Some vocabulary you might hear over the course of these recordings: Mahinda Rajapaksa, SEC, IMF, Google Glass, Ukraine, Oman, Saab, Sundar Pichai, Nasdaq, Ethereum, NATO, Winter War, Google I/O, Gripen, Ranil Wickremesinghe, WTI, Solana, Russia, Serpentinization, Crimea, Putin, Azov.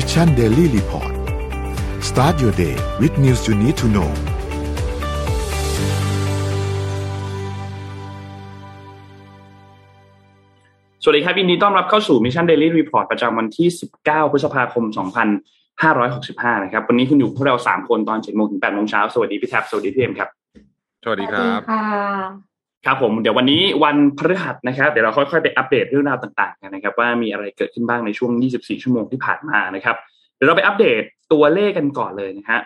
Mission Daily Report Start your day with news you need to know สวัสดีครับยินดีต้อนรับเข้าสู่ Mission Daily Report ประจำวันที่ 19 พฤษภาคม 2565 นะครับวันนี้คุณอยู่พวกเรา3คนตอน 7:00 น. ถึง 8:00 น. สวัสดีพี่แท็บสวัสดีพี่เอ็มครับสวัสดีครับครับผมเดี๋ยววันนี้วันพฤหัสนะครับเดี๋ยวเราค่อยๆไปอัปเดตเรื่องราวต่างๆกันนะครับว่ามีอะไรเกิดขึ้นบ้างในช่วง24ชั่วโมงที่ผ่านมานะครับเดี๋ยวเราไปอัปเดตตัวเลขกันก่อนเลยนะฮะ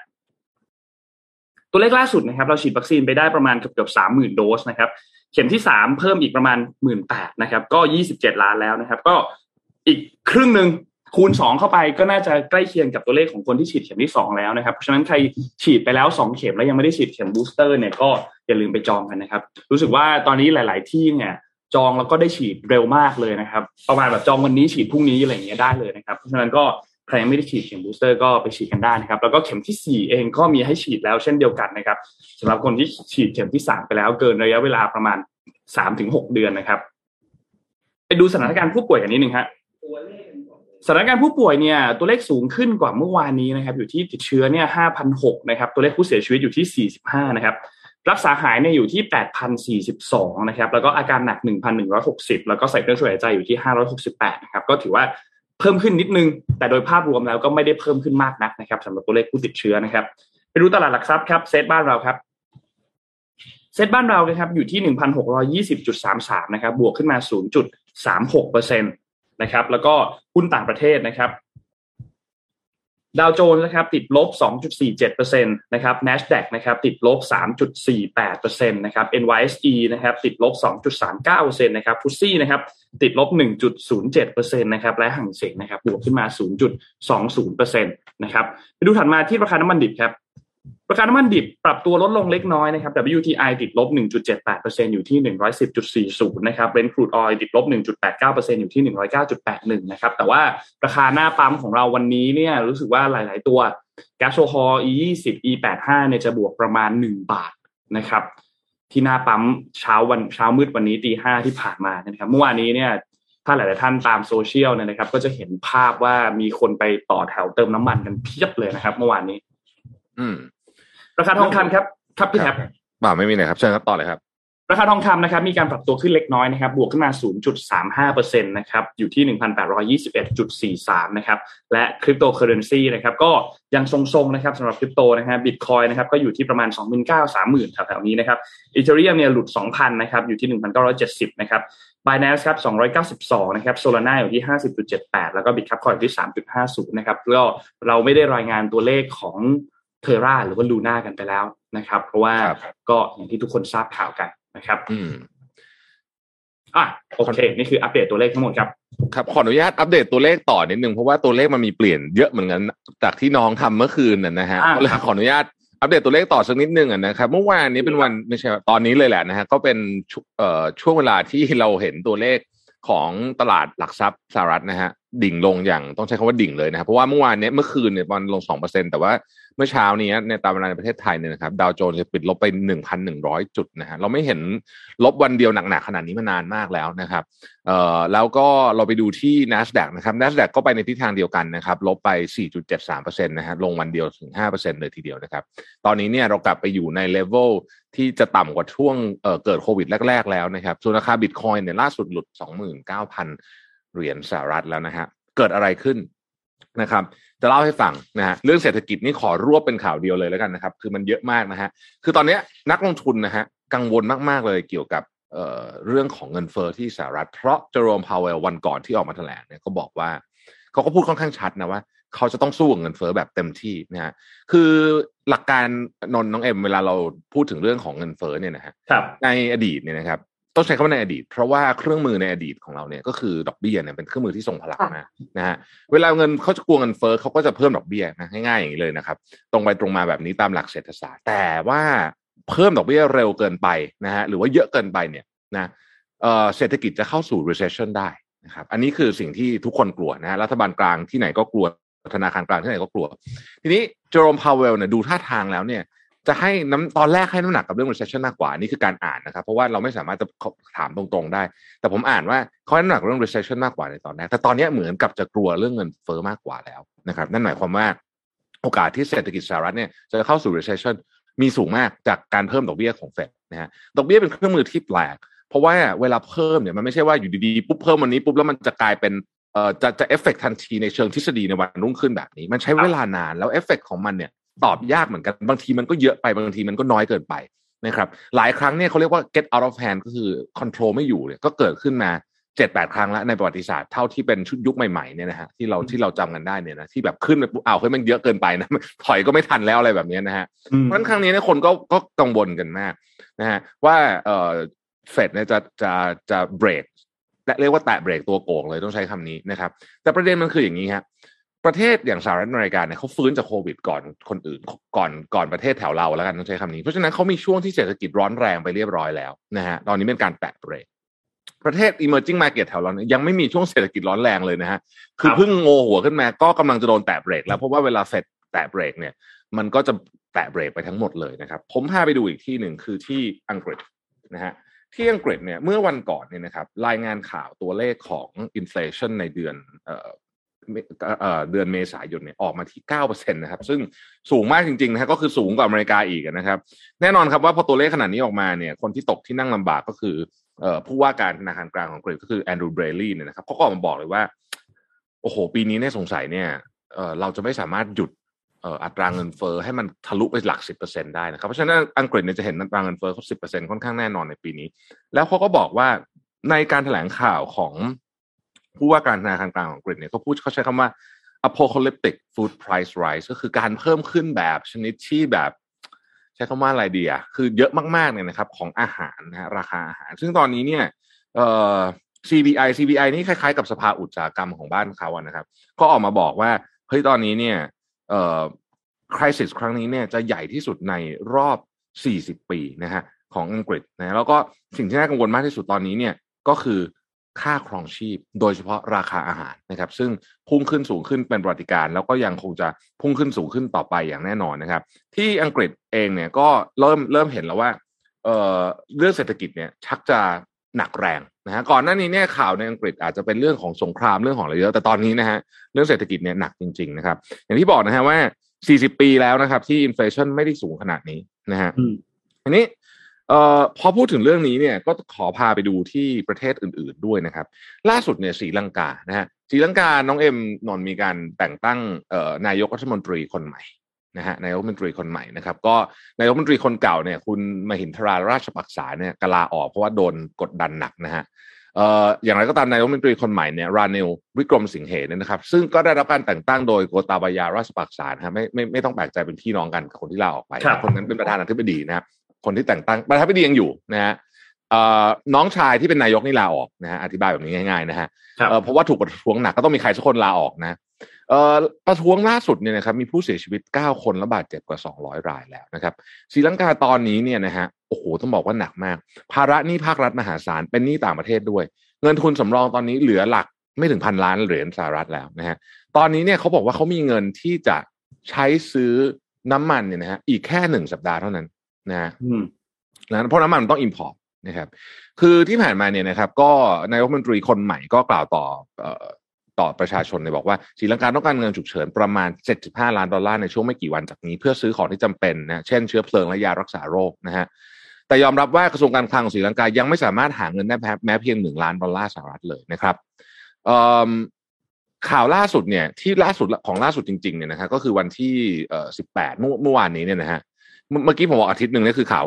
ตัวเลขล่าสุดนะครับเราฉีดวัคซีนไปได้ประมาณเกือบ 30,000 โดสนะครับเข็มที่3เพิ่มอีกประมาณ 18,000 นะครับก็27ล้านแล้วนะครับก็อีกครึ่งนึงคูณ2เข้าไปก็น่าจะใกล้เคียงกับตัวเลขของคนที่ฉีดเข็มที่2แล้วนะครับเพราะฉะนั้นใครฉีดไปแล้ว2เข็มแล้วยังไม่ได้ฉีดเข็มบูสเตอร์เนี่ยก็อย่าลืมไปจองกันนะครับรู้สึกว่าตอนนี้หลายๆที่เนี่ยจองแล้วก็ได้ฉีดเร็วมากเลยนะครับประมาณแบบจองวันนี้ฉีดพรุ่งนี้อะไรอย่างเงี้ยได้เลยนะครับเพราะฉะนั้นก็ใครยังไม่ได้ฉีดเข็มบูสเตอร์ก็ไปฉีดกันได้นะครับแล้วก็เข็มที่4เองก็มีให้ฉีดแล้วเช่นเดียวกันนะครับสำหรับคนที่ฉีดเข็มที่3ไปแล้วเกินระยะเวลาประมาณ 3-6 เดือนนะครับไปดูสถานการณ์ผู้ป่วยกันนิดนึงฮะสถานการณ์ผู้ป่วยเนี่ยตัวเลขสูงขึ้นกว่าเมื่อวานนี้นะครับอยู่ที่ติดเชื้อเนี่ย 5,600 นะครับตัวเลขผู้เสียชีวิตอยู่ที่45นะครับรักษาหายเนี่ยอยู่ที่ 8,042 นะครับแล้วก็อาการหนัก 1,160 แล้วก็ใส่เครื่องช่วยหายใจอยู่ที่568นะครับก็ถือว่าเพิ่มขึ้นนิดนึงแต่โดยภาพรวมแล้วก็ไม่ได้เพิ่มขึ้นมากนักนะครับสำหรับตัวเลขผู้ติดเชื้อนะครับไปดูตลาดหลักทรัพย์ครับเซตบ้านเราครับเซตบ้านเรานะครับอยู่ที่ 1,620.33 นะครับบวกขึ้นมา 0.36% นะครับแล้วก็หุ้นต่างประเทศนะครับดาวโจนส์นะครับติดลบ 2.47% นะครับ Nasdaq นะครับติดลบ 3.48% นะครับ NYSE นะครับติดลบ 2.39% นะครับ FTSE นะครับติดลบ 1.07% นะครับและหังเส็งนะครับบวกขึ้นมา 0.20% นะครับไปดูถัดมาที่ราคาน้ำมันดิบครับราคาน้ำมันดิบปรับตัวลดลงเล็กน้อยนะครับ WTI ติดลบ 1.78% อยู่ที่ 110.40 นะครับ Brent Crude Oil ติดลบ 1.89% อยู่ที่ 109.81 นะครับแต่ว่าราคาหน้าปั๊มของเราวันนี้เนี่ยรู้สึกว่าหลายๆตัวแก๊สโซฮอล E20 E85 เนี่ยจะบวกประมาณ1บาทนะครับที่หน้าปั๊มเช้ามืดวันนี้ 5:00 น.ที่ผ่านมานะครับเมื่อวานนี้เนี่ยถ้าหลายๆท่านตามโซเชียลเนี่ยนะครับก็จะเห็นภาพว่ามีคนไปต่อแถวเติมน้ำมันกันเพียบเลยนะครับเมื่อวานนี้ราคาทองคำครับครับพี่แท็บไม่มีเลยครับเชิญครับต่อเลยครับราคาทองคำนะครับมีการปรับตัวขึ้นเล็กน้อยนะครับบวกขึ้นมา 0.35% นะครับอยู่ที่ 1,821.43 นะครับและคริปโตเคอเรนซีนะครับก็ยังทรงๆนะครับสำหรับคริปโตนะฮะ Bitcoin นะครับก็อยู่ที่ประมาณ 29,000-30,000 แถวๆนี้นะครับ Ethereum เนี่ยหลุด 2,000 นะครับอยู่ที่ 1,970 นะครับ Binance ครับ292นะครับ Solana อยู่ที่ 50.78 แล้วก็ Bitcoin อยู่ที่ 3.50 นะครับก็เราไม่ได้รายงานตัวเลขของเทราหรือว่าลูน่ากันไปแล้วนะครับเพราะว่าก็อย่างที่ทุกคนทราบข่าวกันนะครับโอเคนี่คืออัปเดตตัวเลขทั้งหมดครับครับขออนุญาตอัปเดตตัวเลขต่อนิดนึงเพราะว่าตัวเลขมันมีเปลี่ยนเยอะเหมือนกันจากที่น้องทำเมื่อคืนนะฮะก็เลยขออนุญาตอัปเดตตัวเลขต่อสักนิดนึงนะครับเมื่อวานนี้เป็นวันไม่ใช่ตอนนี้เลยแหละนะฮะก็เป็นช่วงเวลาที่เราเห็นตัวเลขของตลาดหลักทรัพย์สหรัฐนะฮะดิ่งลงอย่างต้องใช้คำว่าดิ่งเลยนะครับเพราะว่าเมื่อวานนี้เมื่อคืนเนี่ยมันลง 2% แต่ว่าเมื่อเช้านี้ในตามเวลาในประเทศไทยเนี่ยนะครับดาวโจนส์จะปิดลบไป 1,100 จุดนะฮะเราไม่เห็นลบวันเดียวหนักๆขนาดนี้มานานมากแล้วนะครับแล้วก็เราไปดูที่ Nasdaq นะครับ Nasdaq ก็ไปในทิศทางเดียวกันนะครับลบไป 4.73% นะฮะลงวันเดียวถึง 5% เลยทีเดียวนะครับตอนนี้เนี่ยเรากลับไปอยู่ในเลเวลที่จะต่ำกว่าช่วงเกิดโควิดแรกๆแล้วนะครับส่วนราคา Bitcoin เนี่ยล่าสุดหลุด 29,000 เหรียญสหรัฐแล้วนะฮะเกิดอะไรขึ้นนะครับจะเล่าให้ฟังนะฮะเรื่องเศรษฐกิจนี่ขอรวบเป็นข่าวเดียวเลยแล้วกันนะครับคือมันเยอะมากนะฮะคือตอนนี้นักลงทุนนะฮะกังวลมากๆเลยเกี่ยวกับเรื่องของเงินเฟ้อที่สหรัฐเพราะเจอโรมพาวเวลวันก่อนที่ออกมาแถลงเนี่ยก็บอกว่าเขาก็พูดค่อนข้างชัดนะว่าเขาจะต้องสู้กับเงินเฟ้อแบบเต็มที่นะฮะคือหลักการน้องเอ็มเวลาเราพูดถึงเรื่องของเงินเฟ้อเนี่ยนะฮะในอดีตเนี่ยนะครับต้องใช้คำว่าในอดีตเพราะว่าเครื่องมือในอดีตของเราเนี่ยก็คือดอกเบี้ยเนี่ยเป็นเครื่องมือที่ทรงพลังนะฮะเวลาเงินเขาจะกลัวเงินเฟ้อเขาก็จะเพิ่มดอกเบี้ยนะง่ายๆอย่างนี้เลยนะครับตรงไปตรงมาแบบนี้ตามหลักเศรษฐศาสตร์แต่ว่าเพิ่มดอกเบี้ยเร็วเกินไปนะฮะหรือว่าเยอะเกินไปเนี่ยนะเศรษฐกิจจะเข้าสู่ recession ได้นะครับอันนี้คือสิ่งที่ทุกคนกลัวนะรัฐบาลกลางที่ไหนก็กลัวธนาคารกลางที่ไหนก็กลัวทีนี้เจอโรมพาวเวลเนี่ยดูท่าทางแล้วเนี่ย จะให้ตอนแรกให้น้ำหนักกับเรื่อง recession มากกว่านี่คือการอ่านนะครับเพราะว่าเราไม่สามารถจะถามตรงๆได้แต่ผมอ่านว่าเขาให้น้ำหนักเรื่อง recession มากกว่าในตอนแรกแต่ตอนนี้เหมือนกับจะกลัวเรื่องเงินเฟ้อมากกว่าแล้วนะครับนั่นหมายความว่าโอกาสที่เศรษฐกิจสหรัฐเนี่ยจะเข้าสู่ recession มีสูงมากจากการเพิ่มดอกเบี้ยของเฟดนะฮะดอกเบี้ยเป็นเครื่องมือที่แปลกเพราะว่าเวลาเพิ่มเนี่ยมันไม่ใช่ว่าอยู่ดีๆปุ๊บเพิ่มวันนี้ปุ๊บแล้วมันจะกลายเป็นจะเอฟเฟกต์ทันทีในเชิงทฤษฎีในวันรุ่งขึ้นแบบนี้มันใช้เวลานานแล้วเอฟเฟกต์ของมันเนี่ยตอบยากเหมือนกันบางทีมันก็เยอะไปบางทีมันก็น้อยเกินไปนะครับหลายครั้งเนี่ยเขาเรียกว่า get out of hand ก็คือ control ไม่อยู่เนี่ยก็เกิดขึ้นมา 7-8 ครั้งแล้วในประวัติศาสตร์เท่าที่เป็นชุดยุคใหม่ๆเนี่ยนะฮะที่เราจำกันได้เนี่ยนะที่แบบขึ้นไปปุ๊บอ้าวเฮ้ยมันเยอะเกินไปนะถอยก็ไม่ทันแล้วอะไรแบบนี้นะฮะเพราะฉะนั้นครั้งนี้เนี่ยคนก็กังวลกันมากนะฮะว่าเฟดเนี่ยจะเบรกและเรียกว่าแตะเบรกตัวโกงเลยต้องใช้คำนี้นะครับแต่ประเด็นมันคืออย่างนี้ฮะประเทศอย่างสหรัฐอเมริกาเนี่ยเขาฟื้นจากโควิดก่อนคนอื่นก่อนประเทศแถวเราแล้วกันต้องใช้คำนี้เพราะฉะนั้นเขามีช่วงที่เศรษฐกิจร้อนแรงไปเรียบร้อยแล้วนะฮะตอนนี้เป็นการแตะเบรกประเทศ emerging market แถวเราเนี่ยยังไม่มีช่วงเศรษฐกิจร้อนแรงเลยนะฮะคือเพิ่งโง่หัวขึ้นมาก็กำลังจะโดนแตะเบรกแล้วเพราะว่าเวลาเฟดแตะเบรกเนี่ยมันก็จะแตะเบรกไปทั้งหมดเลยนะครับผมพาไปดูอีกที่นึงคือที่อังกฤษนะฮะที่อังกฤษเนี่ยเมื่อวันก่อนเนี่ยนะครับรายงานข่าวตัวเลขของ inflation ในเดือนเมษายนเนี่ยออกมาที่ 9% นะครับซึ่งสูงมากจริงๆนะฮะก็คือสูงกว่าอเมริกาอีกนะครับแน่นอนครับว่าพอตัวเลขขนาดนี้ออกมาเนี่ยคนที่ตกที่นั่งลำบากก็คือผู้ว่าการธนาคารกลางของอังกฤษก็คือแอนดรูว์เบรลี่เนี่ยนะครับเขาก็ออกมาบอกเลยว่าโอ้โหปีนี้เนี่ยสงสัยเนี่ยเราจะไม่สามารถหยุดอัตราเงินเฟ้อให้มันทะลุไปหลัก 10% ได้นะครับเพราะฉะนั้นอังกฤษเนี่ยจะเห็นอัตราเงินเฟ้อครบ 10% ค่อนข้างแน่นอนในปีนี้แล้วเขาก็บอกว่าในการแถลงข่าวของผู้ว่าการธนาคารกลางของอังกฤษเนี่ยเขาใช้คำว่า apocalyptic food price rise ก็คือการเพิ่มขึ้นแบบชนิดที่แบบใช้คำว่าอะไรดีอ่ะคือเยอะมากๆเนี่ยนะครับของอาหารนะฮะราคาอาหารซึ่งตอนนี้เนี่ยCBI นี่คล้ายๆกับสภาอุตสาหกรรมของบ้านเขาอ่ะนะครับก็ออกมาบอกว่าเฮ้ยตอนนี้เนี่ยcrisis ครั้งนี้เนี่ยจะใหญ่ที่สุดในรอบ40 ปีนะฮะของอังกฤษนะแล้วก็สิ่งที่น่ากังวลมากที่สุดตอนนี้เนี่ยก็คือค่าครองชีพโดยเฉพาะราคาอาหารนะครับซึ่งพุ่งขึ้นสูงขึ้นเป็นประวัติการณ์แล้วก็ยังคงจะพุ่งขึ้นสูงขึ้นต่อไปอย่างแน่นอนนะครับที่อังกฤษเองเนี่ยก็เริ่มเห็นแล้วว่าเรื่องเศรษฐกิจเนี่ยชักจะหนักแรงนะฮะก่อนหน้านี้เนี่ยข่าวในอังกฤษอาจจะเป็นเรื่องของสงครามเรื่องของอะไรเยอะแต่ตอนนี้นะฮะเรื่องเศรษฐกิจเนี่ยหนักจริงๆนะครับอย่างที่บอกนะฮะว่า40 ปีแล้วนะครับที่อินฟลักชันไม่ได้สูงขนาดนี้นะฮะอันนี้พอพูดถึงเรื่องนี้เนี่ยก็ขอพาไปดูที่ประเทศอื่นๆด้วยนะครับล่าสุดเนี่ยศรีลังกานะฮะศรีลังกาน้องเอ็มนนมีการแต่งตั้งนายกรัฐมนตรีคนใหม่นะฮะนายกรัฐมนตรีคนใหม่นะครับก็นายกรัฐมนตรีคนเก่าเนี่ยคุณมหินทราราชปักษาเนี่ยกลาออกเพราะว่าโดนกดดันหนักนะฮะอย่างไรก็ตามนายกรัฐมนตรีคนใหม่เนี่ยรานิลวิกรมสิงเหเนี่ยนะครับซึ่งก็ได้รับการแต่งตั้งโดยโกตาบายาราชปักษาฮะไม่ต้องแปลกใจเป็นพี่น้องกันกับคนที่ลาออกไปคนนั้นเป็นประธานาธิบดีนะครับคนที่แต่งตั้งประธานาธิบดียังอยู่นะฮะน้องชายที่เป็นนายกนี่ลาออกนะฮะอธิบายแบบนี้ง่ายๆนะฮะเพราะว่าถูกประท้วงหนักก็ต้องมีใครสักคนลาออกนะประท้วงล่าสุดเนี่ยนะครับมีผู้เสียชีวิต9คนและบาดเจ็บกว่า200รายแล้วนะครับศรีลังกาตอนนี้เนี่ยนะฮะโอ้โหต้องบอกว่าหนักมากภาระหนี้ภาครัฐมหาศาลเป็นหนี้ต่างประเทศด้วยเงินทุนสำรองตอนนี้เหลือหลักไม่ถึง1,000 ล้านเหรียญสหรัฐแล้วนะฮะตอนนี้เนี่ยเขาบอกว่าเขามีเงินที่จะใช้ซื้อน้ำมันเนี่ยนะฮะอีกแค่1สัปดาห์เท่านั้นนะฮะเพราะน้ำมันต้องอิมพอร์ตนะครับคือที่ผ่านมาเนี่ยนะครับก็นายกรัฐมนตรีคนใหม่ก็กล่าวต่อประชาชนเนี่ยบอกว่าศรีลังกาต้องการเงินฉุกเฉินประมาณ$75 ล้านในช่วงไม่กี่วันจากนี้เพื่อซื้อของที่จำเป็นนะเช่นเชื้อเพลิงและยารักษาโรคนะฮะแต่ยอมรับว่ากระทรวงการคลังของศรีลังกายังไม่สามารถหาเงินได้แม้เพียง$1 ล้านสหรัฐเลยนะครับข่าวล่าสุดเนี่ยที่ล่าสุดของล่าสุดจริงๆเนี่ยนะครับก็คือวันที่18เมื่อวานนี้เนี่ยนะฮะเมื่อกี้ผมบอกอาทิตย์นึงนี่คือข่าว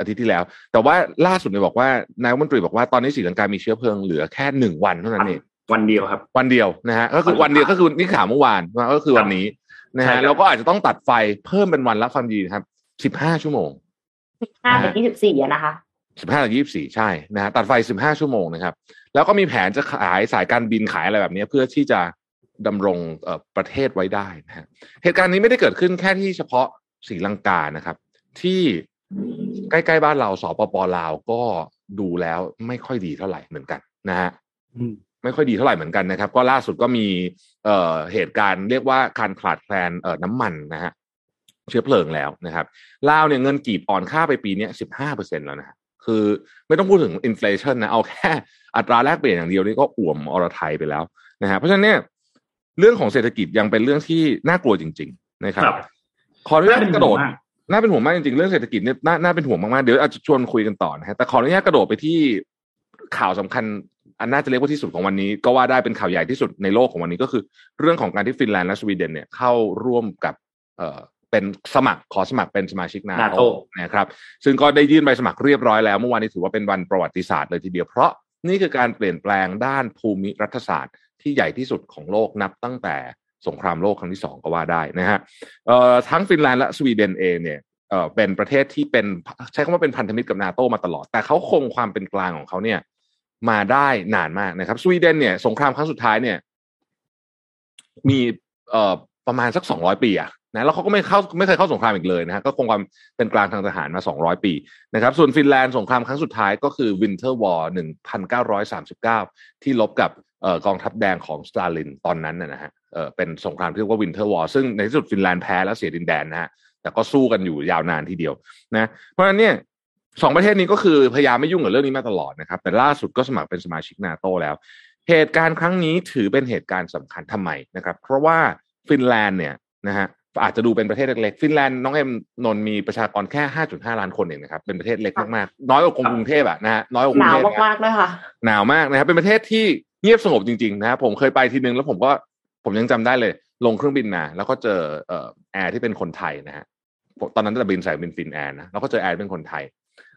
อาทิตย์ที่แล้วแต่ว่าล่าสุดเนี่ยบอกว่านายกรัฐมนตรีบอกว่าตอนนี้ศรีลังกามีเชื้อเพลิงเหลือแค่1 วันเท่านั้นเองวันเดียวครับวันเดียวนะฮะก็คือวันเดียวก็คือนี่ข่าวเมื่อวานก็คือวันนี้นะฮะแล้วก็อาจจะต้องตัดไฟเพิ่มเป็นวันละความดีนะครับ15 ชั่วโมง15-24นะคะ15-24ใช่นะฮะตัดไฟ15 ชั่วโมงนะครับแล้วก็มีแผนจะขายสายการบินขายอะไรแบบนี้เพื่อที่จะดำรงประเทศไว้ได้นะฮะเหตุการณ์นี้ไม่ได้เกิดขึ้นแค่ที่เฉพาะศรีลังกานะครับที่ใกล้ๆบ้านเราสปป.ลาวก็ดูแล้วไม่ค่อยดีเท่าไหร่เหมือนกันนะฮะไม่ค่อยดีเท่าไหร่เหมือนกันนะครับก็ล่าสุดก็มีเหตุการณ์เรียกว่าการขาดแคลนน้ำมันนะฮะ เชื้อเพลิงแล้วนะครับลาวเนี่ยเงินกีบอ่อนค่าไปปีนี้ 15% แล้วนะคือไม่ต้องพูดถึงอินฟลักชันนะเอาแค่อัตราแลกเปลี่ยนอย่างเดียวนี่ก็อ่วมอรไทยไปแล้วนะฮะเพราะฉะนั้นเนี่ยเรื่องของเศรษฐกิจยังเป็นเรื่องที่น่ากลัวจริงๆนะครับขออนุญาตกระโดดน่าเป็นห่วงมากจริงๆเรื่องเศรษฐกิจเนี่ยน่าเป็นห่วงมากๆเดี๋ยวอาจจะชวนคุยกันต่อนะฮะแต่ขออนุญาตกระโดดไปที่ข่าวสำคัญอันน่าจะเรียกว่าที่สุดของวันนี้ก็ว่าได้เป็นข่าวใหญ่ที่สุดในโลกของวันนี้ก็คือเรื่องของการที่ฟินแลนด์และสวีเดนเนี่ยเข้าร่วมกับเป็นขอสมัครเป็นสมาชิก NATO นะครับซึ่งก็ได้ยื่นใบสมัครเรียบร้อยแล้วเมื่อวานนี้ถือว่าเป็นวันประวัติศาสตร์เลยทีเดียวเพราะนี่คือการเปลี่ยนแปลงด้านภูมิรัฐศาสตร์ที่ใหญ่ที่สุดของโลกนับตั้งแต่สงครามโลกครั้งที่2ก็ว่าได้นะฮะทั้งฟินแลนด์และสวีเดนเองเนี่ยเป็นประเทศที่เป็นใช้คำว่าเป็นพันธมิตรกับ NATO มาตลอดแต่เขาคงความเป็นกลางของเขาเนี่ยมาได้นานมากนะครับสวีเดนเนี่ยสงครามครั้งสุดท้ายเนี่ยมีประมาณสัก200 ปีอะนะแล้วเขาก็ไม่เคยเข้าสงครามอีกเลยนะฮะก็คงความเป็นกลางทางทหารมา200 ปีนะครับส่วนฟินแลนด์สงครามครั้งสุดท้ายก็คือ Winter War 1939ที่รบกับกองทัพแดงของสตาลินตอนนั้นนะฮะเป็นสงครามที่เรียกว่า Winter War ซึ่งในที่สุดฟินแลนด์แพ้แล้วเสียดินแดนนะฮะแต่ก็สู้กันอยู่ยาวนานทีเดียวนะเพราะฉะนั้นเนี่ย2ประเทศนี้ก็คือพยายามไม่ยุ่งกับเรื่องนี้มาตลอดนะครับแต่ล่าสุดก็สมัครเป็นสมาชิก NATO แล้วเหตุการณ์ครั้งนี้ถือเป็นเหตุการณ์สำคัญทำไมนะครับเพราะว่าฟินแลนด์เนี่ยนะฮะอาจจะดูเป็นประเทศเล็กๆฟินแลนด์น้องเอ็มนนมีประชากรแค่ 5.5 ล้านคนเองนะครับเป็นประเทศเล็กมากๆน้อยกว่ากรุงเทพอ่ะนะฮะน้อยกว่ากรุงเทพหนาวมากๆเลยค่ะหนาวมากนะครับเป็นประเทศที่เงียบสงบจริงๆนะผมเคยไปทีนึงแล้วผมยังจำได้เลยลงเครื่องบินมาแล้วก็เจอแอร์ที่เป็นคนไทยนะฮะตอนนั้นจะบินสายบินฟินแอร์นะแล้วก็เจอแอร์เป็นคนไทย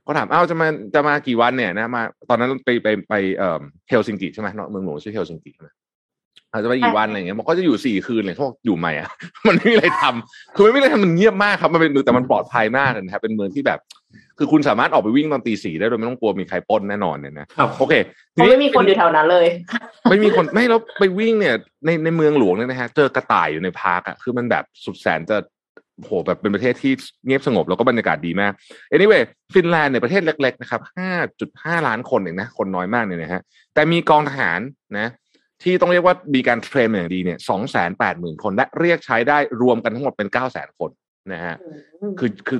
ก็ถามอ้าวจะมากี่วันเนี่ยนะมาตอนนั้นไปเฮลซิงกิใช่ไหมเมืองหลวงชื่อเฮลซิงกินะอาจจะไปกี่วันอะไรเงี้ยมันก็จะอยู่4 คืนเลยเขาบอกอยู่ใหม่อ่ะมันไม่มีอะไรทำคือไม่มีอะไรทำมันเงียบมากครับมันเป็นแต่มันปลอดภัยมากนะครับเป็นเมืองที่แบบคือคุณสามารถออกไปวิ่งตอนตี 4ได้โดยไม่ต้องกลัวมีใครปล้นแน่นอนเนี่ยนะโอเคทีนี้ไม่มีคนอยู่แถวนั้นเลยไม่มีคนไม่แล้วไปวิ่งเนี่ยในเมืองหลวงเนี่ยนะฮะเจอกระต่ายอยู่ในพาร์คอ่ะคือมันแบบสุดแสนจะโหแบบเป็นประเทศที่เงียบสงบแล้วก็บรรยากาศดีมาก anyway ฟินแลนด์เนี่ยประเทศเล็กๆนะครับ 5.5 ล้านคนเองนะคนน้อยมากเนี่ยนะฮะแต่มีกองทหารนะที่ต้องเรียกว่ามีการเทรนอย่างดีเนี่ย 280,000 คนและเรียกใช้ได้รวมกันทั้งหมดเป็น 900,000 คนนะฮะ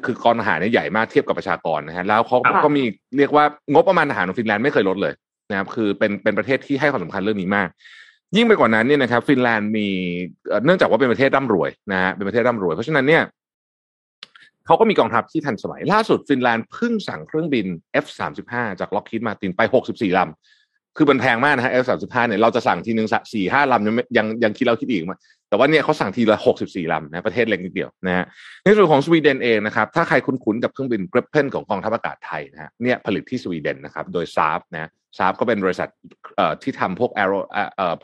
คือกองทหารเนี่ยใหญ่มากเทียบกับประชากรนะฮะแล้วเขาก็มีเรียกว่างบประมาณทหารของฟินแลนด์ไม่เคยลดเลยนะครับคือเป็นประเทศที่ให้ความสำคัญเรื่องนี้มากยิ่งไปกว่านั้นเนี่ยนะครับฟินแลนด์มีเนื่องจากว่าเป็นประเทศร่ำรวยนะฮะเป็นประเทศร่ำรวยเพราะฉะนั้นเนี่ยเขาก็มีกองทัพที่ทันสมัยล่าสุดฟินแลนด์เพิ่งสั่งเครื่องบิน F-35 จากล็อกฮีดมาร์ตินไป64 ลำคือมันแพงมากนะฮะ F-35 เนี่ยเราจะสั่งทีนึง 4-5 ลำยังคิดเราคิดอีกมาแต่ว่าเนี่ยเขาสั่งทีละ64 ลำนะประเทศเล็กนิดเดียวนะฮะในส่วนของสวีเดนเองนะครับถ้าใครคุ้นๆกับเครื่องบิน Gripen ของกองทัพอากาศไทยนะฮะเนี่ยผลิตที่สวีเดนนะครับโดย Saab นะ Saab ก็เป็นบริษัทที่ทำพวก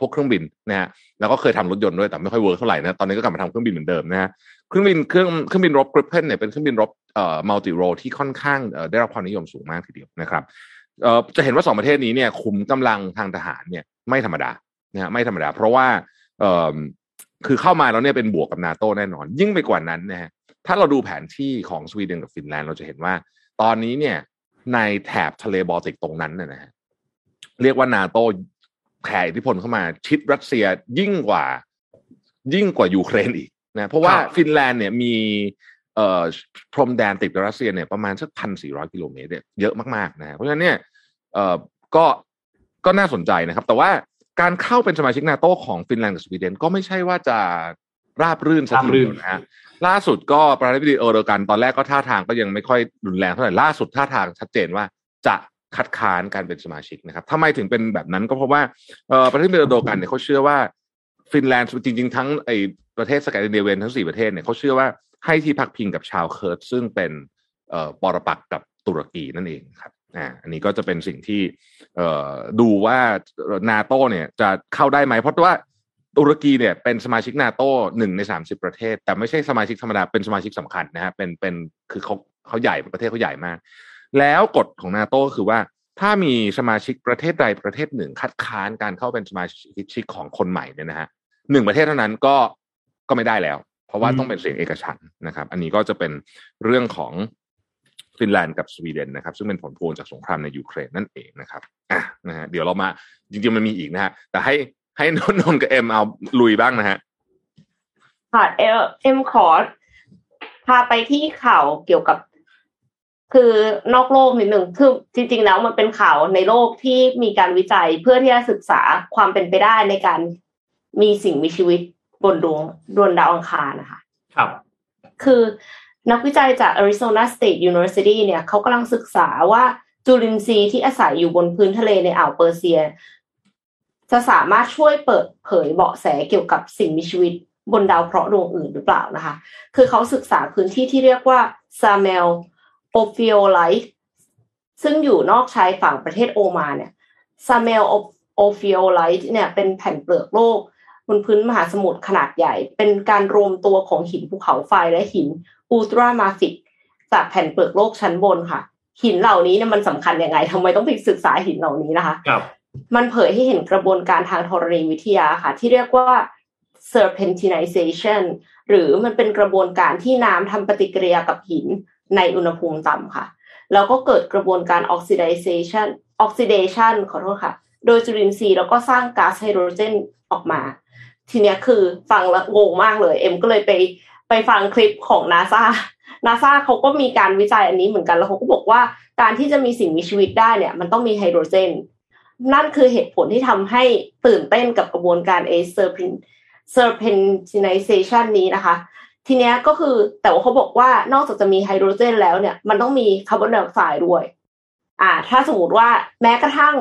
พวกเครื่องบินนะฮะแล้วก็เคยทำรถยนต์ด้วยแต่ไม่ค่อยเวิร์คเท่าไหร่นะตอนนี้ก็กลับมาทำเครื่องบินเหมือนเดิมนะฮะเครื่องบินรบ Gripen เนี่ยเป็นเครื่องบินรบมัลติโรลที่ค่อนข้างได้รับความนิยมสูงมากทีเดียวนะครับจะเห็นว่า2ประเทศนี้เนี่ยขุมกำลังทางทหารเนี่ยไม่ธรรมดานะฮะไม่ธรรมดาเพราะว่าคือเข้ามาแล้วเนี่ยเป็นบวกกับ NATO แน่นอนยิ่งไปกว่านั้นนะฮะถ้าเราดูแผนที่ของสวีเดนกับฟินแลนด์เราจะเห็นว่าตอนนี้เนี่ยในแถบทะเลบอลติกตรงนั้นนะฮะเรียกว่า NATO แผ่อิทธิพลเข้ามาชิดรัสเซียยิ่งกว่ายูเครนอีกนะเพราะว่าฟินแลนด์เนี่ยมีพรมแดนติดกับรัสเซียเนี่ยประมาณสัก 1,400 กิโลเมตรเยอะมากๆนะเพราะฉะนั้นเนี่ยก็น่าสนใจนะครับแต่ว่าการเข้าเป็นสมาชิก NATO ของฟินแลนด์กับสวีเดนก็ไม่ใช่ว่าจะราบรื่นสักทีเดียวนะฮะล่าสุดก็ประธานาธิบดีErdoganตอนแรกก็ท่าทางก็ยังไม่ค่อยรุนแรงเท่าไหร่ล่าสุดท่าทางชัดเจนว่าจะคัดค้านการเป็นสมาชิกนะครับทำไมถึงเป็นแบบนั้นก็เพราะว่าประธานาธิบดีErdoganเนี่ยเขาเชื่อว่าฟินแลนด์จริงๆทั้งไอประเทศสแกนดิเนเวียนทั้ง4ประเทศเนี่ยเขาเชื่อว่าให้ที่พักพิงกับชาวเคิร์ดซึ่งเป็นปรปักษ์กับตุรกีนั่นเองครับอันนี้ก็จะเป็นสิ่งที่ดูว่า NATO เนี่ยจะเข้าได้ไหมเพราะว่าตุรกีเนี่ยเป็นสมาชิก NATO 1ใน30ประเทศแต่ไม่ใช่สมาชิกธรรมดาเป็นสมาชิกสำคัญนะฮะเป็นคือเขาใหญ่ประเทศเขาใหญ่มากแล้วกฎของ NATO ก็คือว่าถ้ามีสมาชิกประเทศใดประเทศหนึ่งคัดค้านการเข้าเป็นสมาชิกของคนใหม่เนี่ยนะฮะ1ประเทศเท่านั้นก็ไม่ได้แล้วเพราะว่าต้องเป็นเสียงเอกฉันท์นะครับอันนี้ก็จะเป็นเรื่องของฟินแลนด์กับสวีเดนนะครับซึ่งเป็นผลพวงจากสงครามในยูเครนนั่นเองนะครับนะฮะเดี๋ยวเรามาจริงๆมันมีอีกนะฮะแต่ให้นนท์กับเอ็มเอาลุยบ้างนะฮะค่ะเอ็มขอ พาไปที่ข่าวเกี่ยวกับคือนอกโลกนิดนึงคือจริงๆแล้วมันเป็นข่าวในโลกที่มีการวิจัยเพื่อที่จะศึกษาความเป็นไปได้ในการมีสิ่งมีชีวิตบนดาวอังคารนะคะครับคือนักวิจัยจาก Arizona State University เนี่ยเขากำลังศึกษาว่าจุลินทรีย์ที่อาศัยอยู่บนพื้นทะเลในอ่าวเปอร์เซียจะสามารถช่วยเปิดเผยเบาะแสเกี่ยวกับสิ่งมีชีวิตบนดาวเคราะห์ดวงอื่นหรือเปล่านะคะคือเขาศึกษาพื้นที่ที่เรียกว่า Samail Ophiolite ซึ่งอยู่นอกชายฝั่งประเทศโอมานเนี่ย Samail Ophiolite เนี่ยเป็นแผ่นเปลือกโลกบนพื้นมหาสมุทรขนาดใหญ่เป็นการรวมตัวของหินภูเขาไฟและหินอุลตรามาฟิกจากแผ่นเปลือกโลกชั้นบนค่ะหินเหล่านี้เนี่ยมันสำคัญยังไงทำไมต้องไปศึกษาหินเหล่านี้นะคะครับมันเผยให้เห็นกระบวนการทางธรณีวิทยาค่ะที่เรียกว่า Serpentinization หรือมันเป็นกระบวนการที่น้ำทำปฏิกิริยากับหินในอุณหภูมิต่ำค่ะแล้วก็เกิดกระบวนการ Oxidation ขอโทษค่ะโดยจุลินทรีย์แล้วก็สร้างก๊าซไฮโดรเจนออกมาทีเนี้ยคือฟังแล้วงงมากเลยเอ็มก็เลยไปฟังคลิปของ NASA เขาก็มีการวิจัยอันนี้เหมือนกันแล้วเขาก็บอกว่าการที่จะมีสิ่งมีชีวิตได้เนี่ยมันต้องมีไฮโดรเจนนั่นคือเหตุผลที่ทำให้ตื่นเต้นกับกระบวนการ Serpentinization นี้นะคะทีเนี้ยก็คือแต่ว่าเขาบอกว่านอกจากจะมีไฮโดรเจนแล้วเนี่ยมันต้องมีคาร์บอนไดออกไซด์ด้วยถ้าสมมติว่าแม้กระทั่ง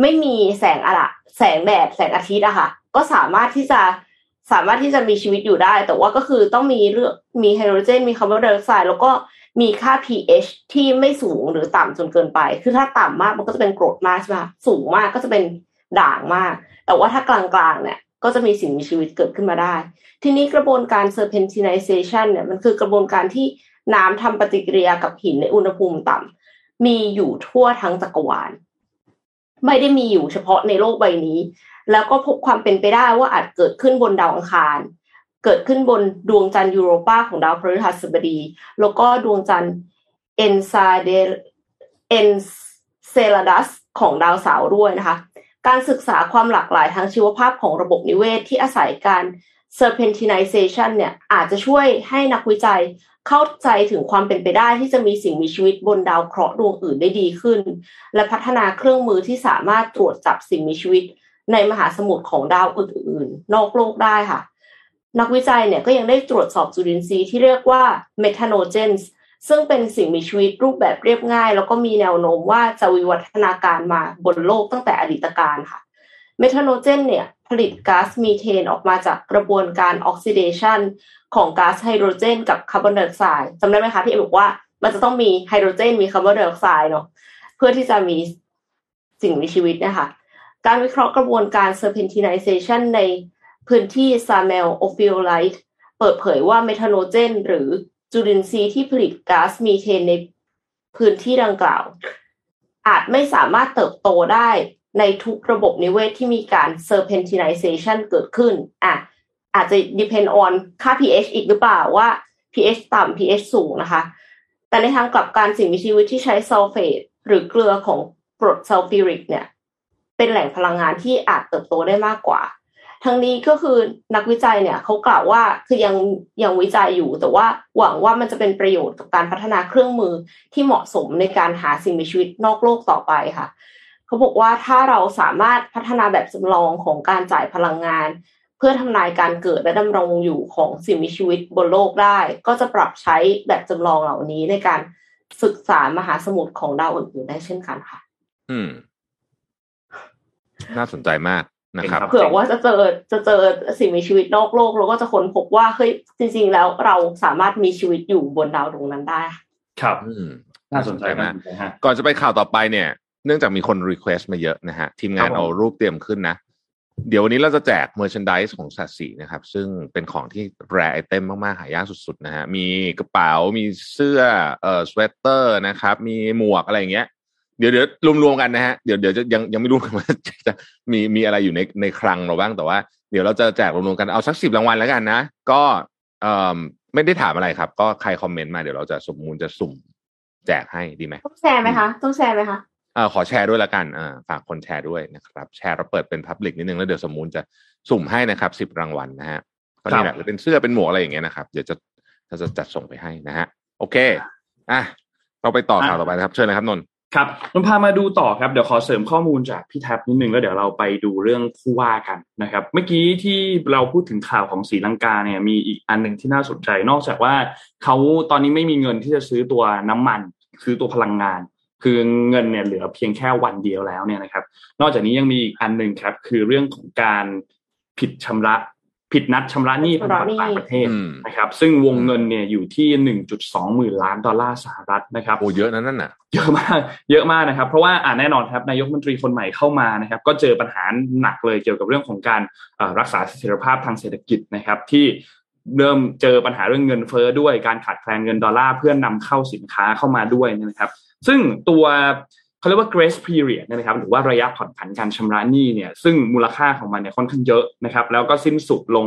ไม่มีแสงแดดแสงอาทิตย์อะค่ะก็สามารถที่จะมีชีวิตอยู่ได้แต่ว่าก็คือต้องมีไฮโดรเจนมีคาร์บอนไดออกไซด์แล้วก็มีค่า pH ที่ไม่สูงหรือต่ำจนเกินไปคือถ้าต่ำมากมันก็จะเป็นกรดมากใช่ไหมสูงมากก็จะเป็นด่างมากแต่ว่าถ้ากลางๆเนี่ยก็จะมีสิ่งมีชีวิตเกิดขึ้นมาได้ทีนี้กระบวนการ serpentinization เนี่ยมันคือกระบวนการที่น้ำทำปฏิกิริยากับหินในอุณหภูมิต่ำมีอยู่ทั่วทั้งจักรวาลไม่ได้มีอยู่เฉพาะในโลกใบนี้แล้วก็พบความเป็นไปได้ว่าอาจเกิดขึ้นบนดาวอังคารเกิดขึ้นบนดวงจันทร์ยูโรปาของดาวพฤหัสบดีแล้วก็ดวงจันทร์เอนเซราดัสของดาวเสาร์ด้วยนะคะการศึกษาความหลากหลายทางชีวภาพของระบบนิเวศ ที่อาศัยการ serpentinization เนี่ยอาจจะช่วยให้นักวิจัยเข้าใจถึงความเป็นไปได้ที่จะมีสิ่งมีชีวิตบนดาวเคราะห์ดวงอื่นได้ดีขึ้นและพัฒนาเครื่องมือที่สามารถตรวจจับสิ่งมีชีวิตในมหาสมุทรของดาวอื่นๆนอกโลกได้ค่ะนักวิจัยเนี่ยก็ยังได้ตรวจสอบจุลินทรีย์ที่เรียกว่า Methanogen ซึ่งเป็นสิ่งมีชีวิตรูปแบบเรียบง่ายแล้วก็มีแนวโน้มว่าจะวิวัฒนาการมาบนโลกตั้งแต่อดีตการค่ะ Methanogen เนี่ยผลิตก๊าซมีเทนออกมาจากกระบวนการ Oxidation ของก๊าซไฮโดรเจนกับคาร์บอนไดออกไซด์จำได้ไหมคะที่เอ็มบอกว่ามันจะต้องมีไฮโดรเจนมีคาร์บอนไดออกไซด์เนาะเพื่อที่จะมีสิ่งมีชีวิตนะคะการวิเคราะห์กระบวนการ serpentinization ในพื้นที่ Samail Ophiolite เปิดเผยว่า Methanogen หรือจุลินทรีย์ที่ผลิตก๊าซมีเทนในพื้นที่ดังกล่าวอาจไม่สามารถเติบโตได้ในทุกระบบนิเวศ ที่มีการ serpentinization เกิดขึ้นอาจจะ depend on ค่า pH อีกหรือเปล่าว่า pH ต่ำ pH สูงนะคะแต่ในทางกลับกันสิ่งมีชีวิตที่ใช้ซัลเฟตหรือเกลือของกรดซัลฟิวริกเนี่ยเป็นแหล่งพลังงานที่อาจเติบโตได้มากกว่าทั้งนี้ก็คือนักวิจัยเนี่ยเขากล่าวว่าคือยังวิจัยอยู่แต่ว่าหวังว่ามันจะเป็นประโยชน์กับการพัฒนาเครื่องมือที่เหมาะสมในการหาสิ่งมีชีวิตนอกโลกต่อไปค่ะเขาบอกว่าถ้าเราสามารถพัฒนาแบบจำลองของการจ่ายพลังงานเพื่อทำนายการเกิดและดำรงอยู่ของสิ่งมีชีวิตบนโลกได้ก็จะปรับใช้แบบจำลองเหล่านี้ในการศึกษามหาสมุทรของดาวอื่นๆได้เช่นกันค่ะน่าสนใจมากนะครับเผื่อว่าจะเจอสิ่งมีชีวิตนอกโลกเราก็จะค้นพบว่าเฮ้ยจริงๆแล้วเราสามารถมีชีวิตอยู่บนดาวดวงนั้นได้ครับน่าสนใจมากก่อนจะไปข่าวต่อไปเนี่ยเนื่องจากมีคนรีเควสต์มาเยอะนะฮะทีมงานเอารูปเตรียมขึ้นนะเดี๋ยววันนี้เราจะแจก merchandise ของสัตว์สีนะครับซึ่งเป็นของที่แรร์ไอเทมมากๆหายากสุดๆนะฮะมีกระเป๋ามีเสื้อสเวตเตอร์นะครับมีหมวกอะไรอย่างเงี้ยเดี๋ยวรวมๆกันนะฮะเดี๋ยวจะยังไม่รู้ว่าจะมีอะไรอยู่ในคลังเราบ้างแต่ว่าเดี๋ยวเราจะแจกรวมๆกันเอาสัก10รางวัลแล้วกันนะก็ไม่ได้ถามอะไรครับก็ใครคอมเมนต์มาเดี๋ยวเราจะสมมูลจะสุ่มแจกให้ดีไหมต้องแชร์ไหมคะขอแชร์ด้วยละกันฝากคนแชร์ด้วยนะครับแชร์เราเปิดเป็น public นิดนึงแล้วเดี๋ยวสมมูลจะสุ่มให้นะครับ10รางวัลนะฮะก็นี่แหละเป็นเสื้อเป็นหมวกอะไรอย่างเงี้ยนะครับเดี๋ยวจะ เราจะจัดส่งไปให้นะฮะโอเคอ่ะเราไปต่อข่าวต่อไปนะครับเชิญเลยครับนนท์ครับนนท์พามาดูต่อครับเดี๋ยวขอเสริมข้อมูลจากพี่แท็บนิดนึงแล้วเดี๋ยวเราไปดูเรื่องผู้ว่ากันนะครับเมื่อกี้ที่เราพูดถึงข่าวของศรีลังกาเนี่ยมีอีกอันนึงที่น่าสนใจนอกจากว่าเขาตอนนี้ไม่มีเงินที่จะซื้อตัวน้ำมันซื้อตัวพลังงานคือเงินเนี่ยเหลือเพียงแค่วันเดียวแล้วเนี่ยนะครับนอกจากนี้ยังมีอีกอันนึงครับคือเรื่องของการผิดนัดชำระหนี้ผ่านต่างประเทศนะครับซึ่งวงเงินเนี่ยอยู่ที่ 1.2 หมื่นล้านดอลลาร์สหรัฐนะครับโอ้เยอะนั่นน่ะเยอะมากเยอะมากนะครับเพราะว่าแน่นอนครับนายกรัฐมนตรีคนใหม่เข้ามานะครับก็เจอปัญหาหนักเลยเกี่ยวกับเรื่องของการรักษาเสถียรภาพทางเศรษฐกิจนะครับที่เริ่มเจอปัญหาเรื่องเงินเฟ้อด้วยการขาดแคลนเงินดอลลาร์เพื่อนำเข้าสินค้าเข้ามาด้วยนะครับซึ่งตัวเขาเรียกว่า grace period นะครับหรือว่าระยะผ่อนผันการชำระหนี้เนี่ยซึ่งมูลค่าของมันเนี่ยค่อนข้างเยอะนะครับแล้วก็สิ้นสุดลง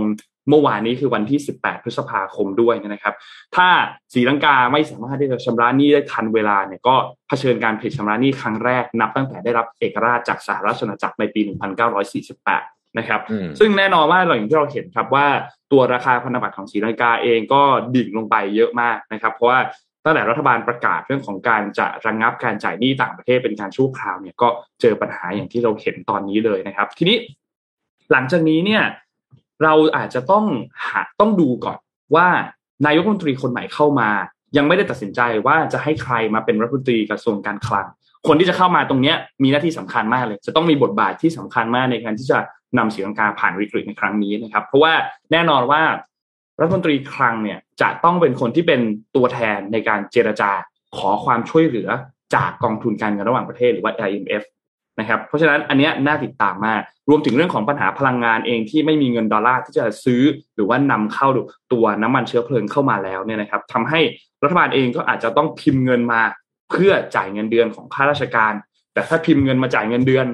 เมื่อวานนี้คือวันที่18พฤษภาคมด้วยนะครับถ้าศรีลังกาไม่สามารถที่จะชำระหนี้ได้ทันเวลาเนี่ยก็เผชิญการผิดชำระหนี้ครั้งแรกนับตั้งแต่ได้รับเอกราชจากสหราชอาณาจักรในปี1948นะครับซึ่งแน่นอนว่าอย่างที่เราเห็นครับว่าตัวราคาพันธบัตรของศรีลังกาเองก็ดิ่งลงไปเยอะมากนะครับเพราะว่าตั้งแต่รัฐบาลประกาศเรื่องของการจะระงับการจ่ายหนี้ต่างประเทศเป็นการชั่วคราวเนี่ยก็เจอปัญหาอย่างที่เราเห็นตอนนี้เลยนะครับทีนี้หลังจากนี้เนี่ยเราอาจจะต้องดูก่อนว่านายกรัฐมนตรีคนใหม่เข้ามายังไม่ได้ตัดสินใจว่าจะให้ใครมาเป็นรัฐมนตรีกระทรวงการคลังคนที่จะเข้ามาตรงนี้มีหน้าที่สำคัญมากเลยจะต้องมีบทบาทที่สำคัญมากในการที่จะนำศรีลังกาผ่านวิกฤตในครั้งนี้นะครับเพราะว่าแน่นอนว่ารัฐมนตรีคลังเนี่ยจะต้องเป็นคนที่เป็นตัวแทนในการเจรจาขอความช่วยเหลือจากกองทุนการเงินระหว่างประเทศหรือว่า IMF นะครับเพราะฉะนั้นอันนี้น่าติดตามมากรวมถึงเรื่องของปัญหาพลังงานเองที่ไม่มีเงินดอลลาร์ที่จะซื้อหรือว่านำเข้าตัวน้ำมันเชื้อเพลิงเข้ามาแล้วเนี่ยนะครับทำให้รัฐบาลเองก็อาจจะต้องพิมพ์เงินมาเพื่อจ่ายเงินเดือนของข้าราชการแต่ถ้าพิมพ์เงินมาจ่ายเงินเดือน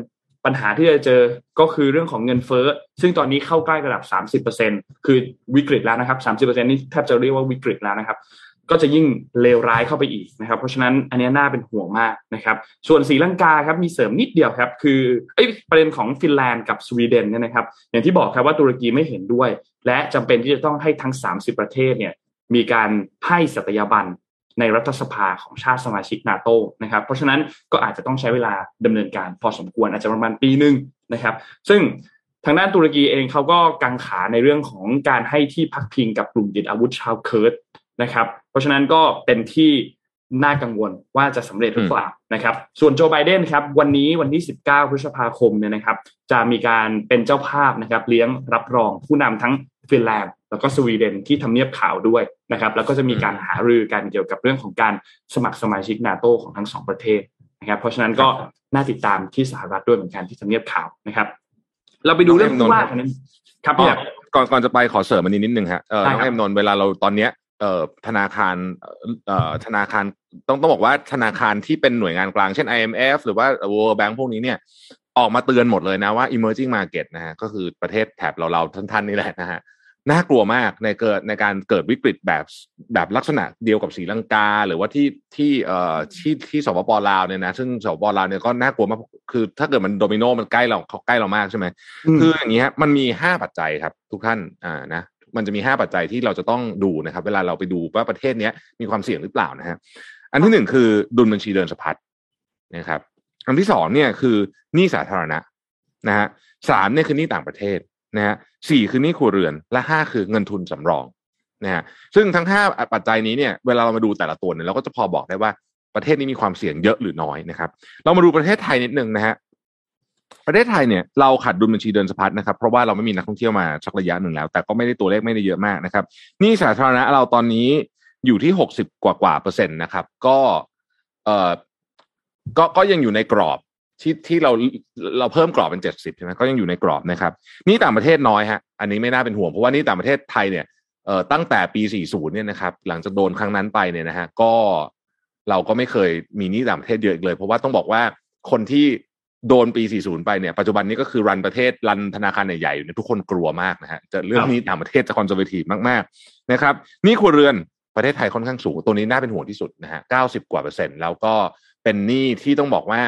ปัญหาที่จะเจอก็คือเรื่องของเงินเฟ้อซึ่งตอนนี้เข้าใกล้ระดับ 30% คือวิกฤตแล้วนะครับ 30% นี่แทบจะเรียกว่าวิกฤตแล้วนะครับก็จะยิ่งเลวร้ายเข้าไปอีกนะครับเพราะฉะนั้นอันนี้น่าเป็นห่วงมากนะครับส่วนศรีลังกาครับมีเสริมนิดเดียวครับคือประเด็นของฟินแลนด์กับสวีเดนเนี่ยนะครับอย่างที่บอกครับว่าตุรกีไม่เห็นด้วยและจำเป็นที่จะต้องให้ทั้ง30ประเทศเนี่ยมีการให้สัตยาบันในรัฐสภาของชาติสมาชิก NATO นะครับเพราะฉะนั้นก็อาจจะต้องใช้เวลาดำเนินการพอสมควรอาจจะประมาณปีนึงนะครับซึ่งทางด้านตุรกีเองเขาก็กังขาในเรื่องของการให้ที่พักพิงกับกลุ่มติดอาวุธชาวเคิร์ดนะครับเพราะฉะนั้นก็เป็นที่น่ากังวลว่าจะสำเร็จหรือเปล่านะครับส่วนโจไบเดนครับวันนี้วันที่19พฤษภาคมเนี่ยนะครับจะมีการเป็นเจ้าภาพนะครับเลี้ยงรับรองผู้นำทั้งฟินแลนด์แล้วก็สวีเดนที่ทำเนียบขาวด้วยนะครับแล้วก็จะมีการหารือกันเกี่ยวกับเรื่องของการสมัครสมาชิก NATO ของทั้งสองประเทศนะครับเพราะฉะนั้นก็น่าติดตามที่สหรัฐด้วยเหมือนกันที่ทำเนียบขาวนะครับเราไปดูเรื่องผู้ว่ากันนิดครับก่อนจะไปขอเสริมอันนี้นิดนึงฮะน้องเอ็มนนท์เวลาเราตอนเนี้ยธนาคารต้องบอกว่าธนาคารที่เป็นหน่วยงานกลางเช่น IMF หรือว่า World Bank พวกนี้เนี่ยออกมาเตือนหมดเลยนะว่า emerging market นะฮะก็คือประเทศแถบเราๆท่านๆนี่แหละนะฮะน่ากลัวมากในการเกิดวิกฤตแบบลักษณะเดียวกับศรีลังกาหรือว่าที่สปป.ลาวเนี่ยนะซึ่งสปป.ลาวเนี่ยก็น่ากลัวมากคือถ้าเกิดมันโดมิโนมันใกล้เรามากใช่ไหมคืออย่างนี้ฮะมันมี5ปัจจัยครับทุกท่านนะมันจะมี5ปัจจัยที่เราจะต้องดูนะครับเวลาเราไปดูว่าประเทศนี้มีความเสี่ยงหรือเปล่านะฮะอันที่1คือดุลบัญชีเดินสะพัดนะครับอันที่2เนี่ยคือหนี้สาธารณะนะฮะ3เนี่ยคือหนี้ต่างประเทศนะฮะ4คือหนี้ครัวเรือนและ5คือเงินทุนสำรองนะฮะซึ่งทั้ง5ปัจจัยนี้เนี่ยเวลาเรามาดูแต่ละตัวเนี่ยเราก็จะพอบอกได้ว่าประเทศนี้มีความเสี่ยงเยอะหรือน้อยนะครับเรามาดูประเทศไทยนิดนึงนะฮะประเทศไทยเนี่ยเราขาดดุลบัญชีเดินสะพัดนะครับเพราะว่าเราไม่มีนักท่องเที่ยวมาสักระยะหนึ่งแล้วแต่ก็ไม่ได้ตัวเลขไม่ได้เยอะมากนะครับหนี้สาธารณะเราตอนนี้อยู่ที่60กว่าเปอร์เซ็นต์นะครับก็ยังอยู่ในกรอบที่เราเพิ่มกรอบเป็น70ใช่ไหมก็ยังอยู่ในกรอบนะครับนี่ต่างประเทศน้อยฮะอันนี้ไม่น่าเป็นห่วงเพราะว่านี่ต่างประเทศไทยเนี่ยตั้งแต่ปี40เนี่ยนะครับหลังจากโดนครั้งนั้นไปเนี่ยนะฮะก็เราก็ไม่เคยมีนี่ต่างประเทศเยอะอีกเลยเพราะว่าต้องบอกว่าคนที่โดนปี40ไปเนี่ยปัจจุบันนี้ก็คือรันธนาคารใหญ่ๆอยู่เนี่ยทุกคนกลัวมากนะฮะจะเรื่องนี้ต่างประเทศจะคอนเซอร์เวทีฟมากๆนะครับนี่ครัวเรือนประเทศไทยค่อนข้างสูงตัวนี้น่าเป็นห่วงที่สุดนะฮะ90กว่าเปอร์เซ็นต์แล้วก็เป็นหนี้ที่ต้องบอกว่า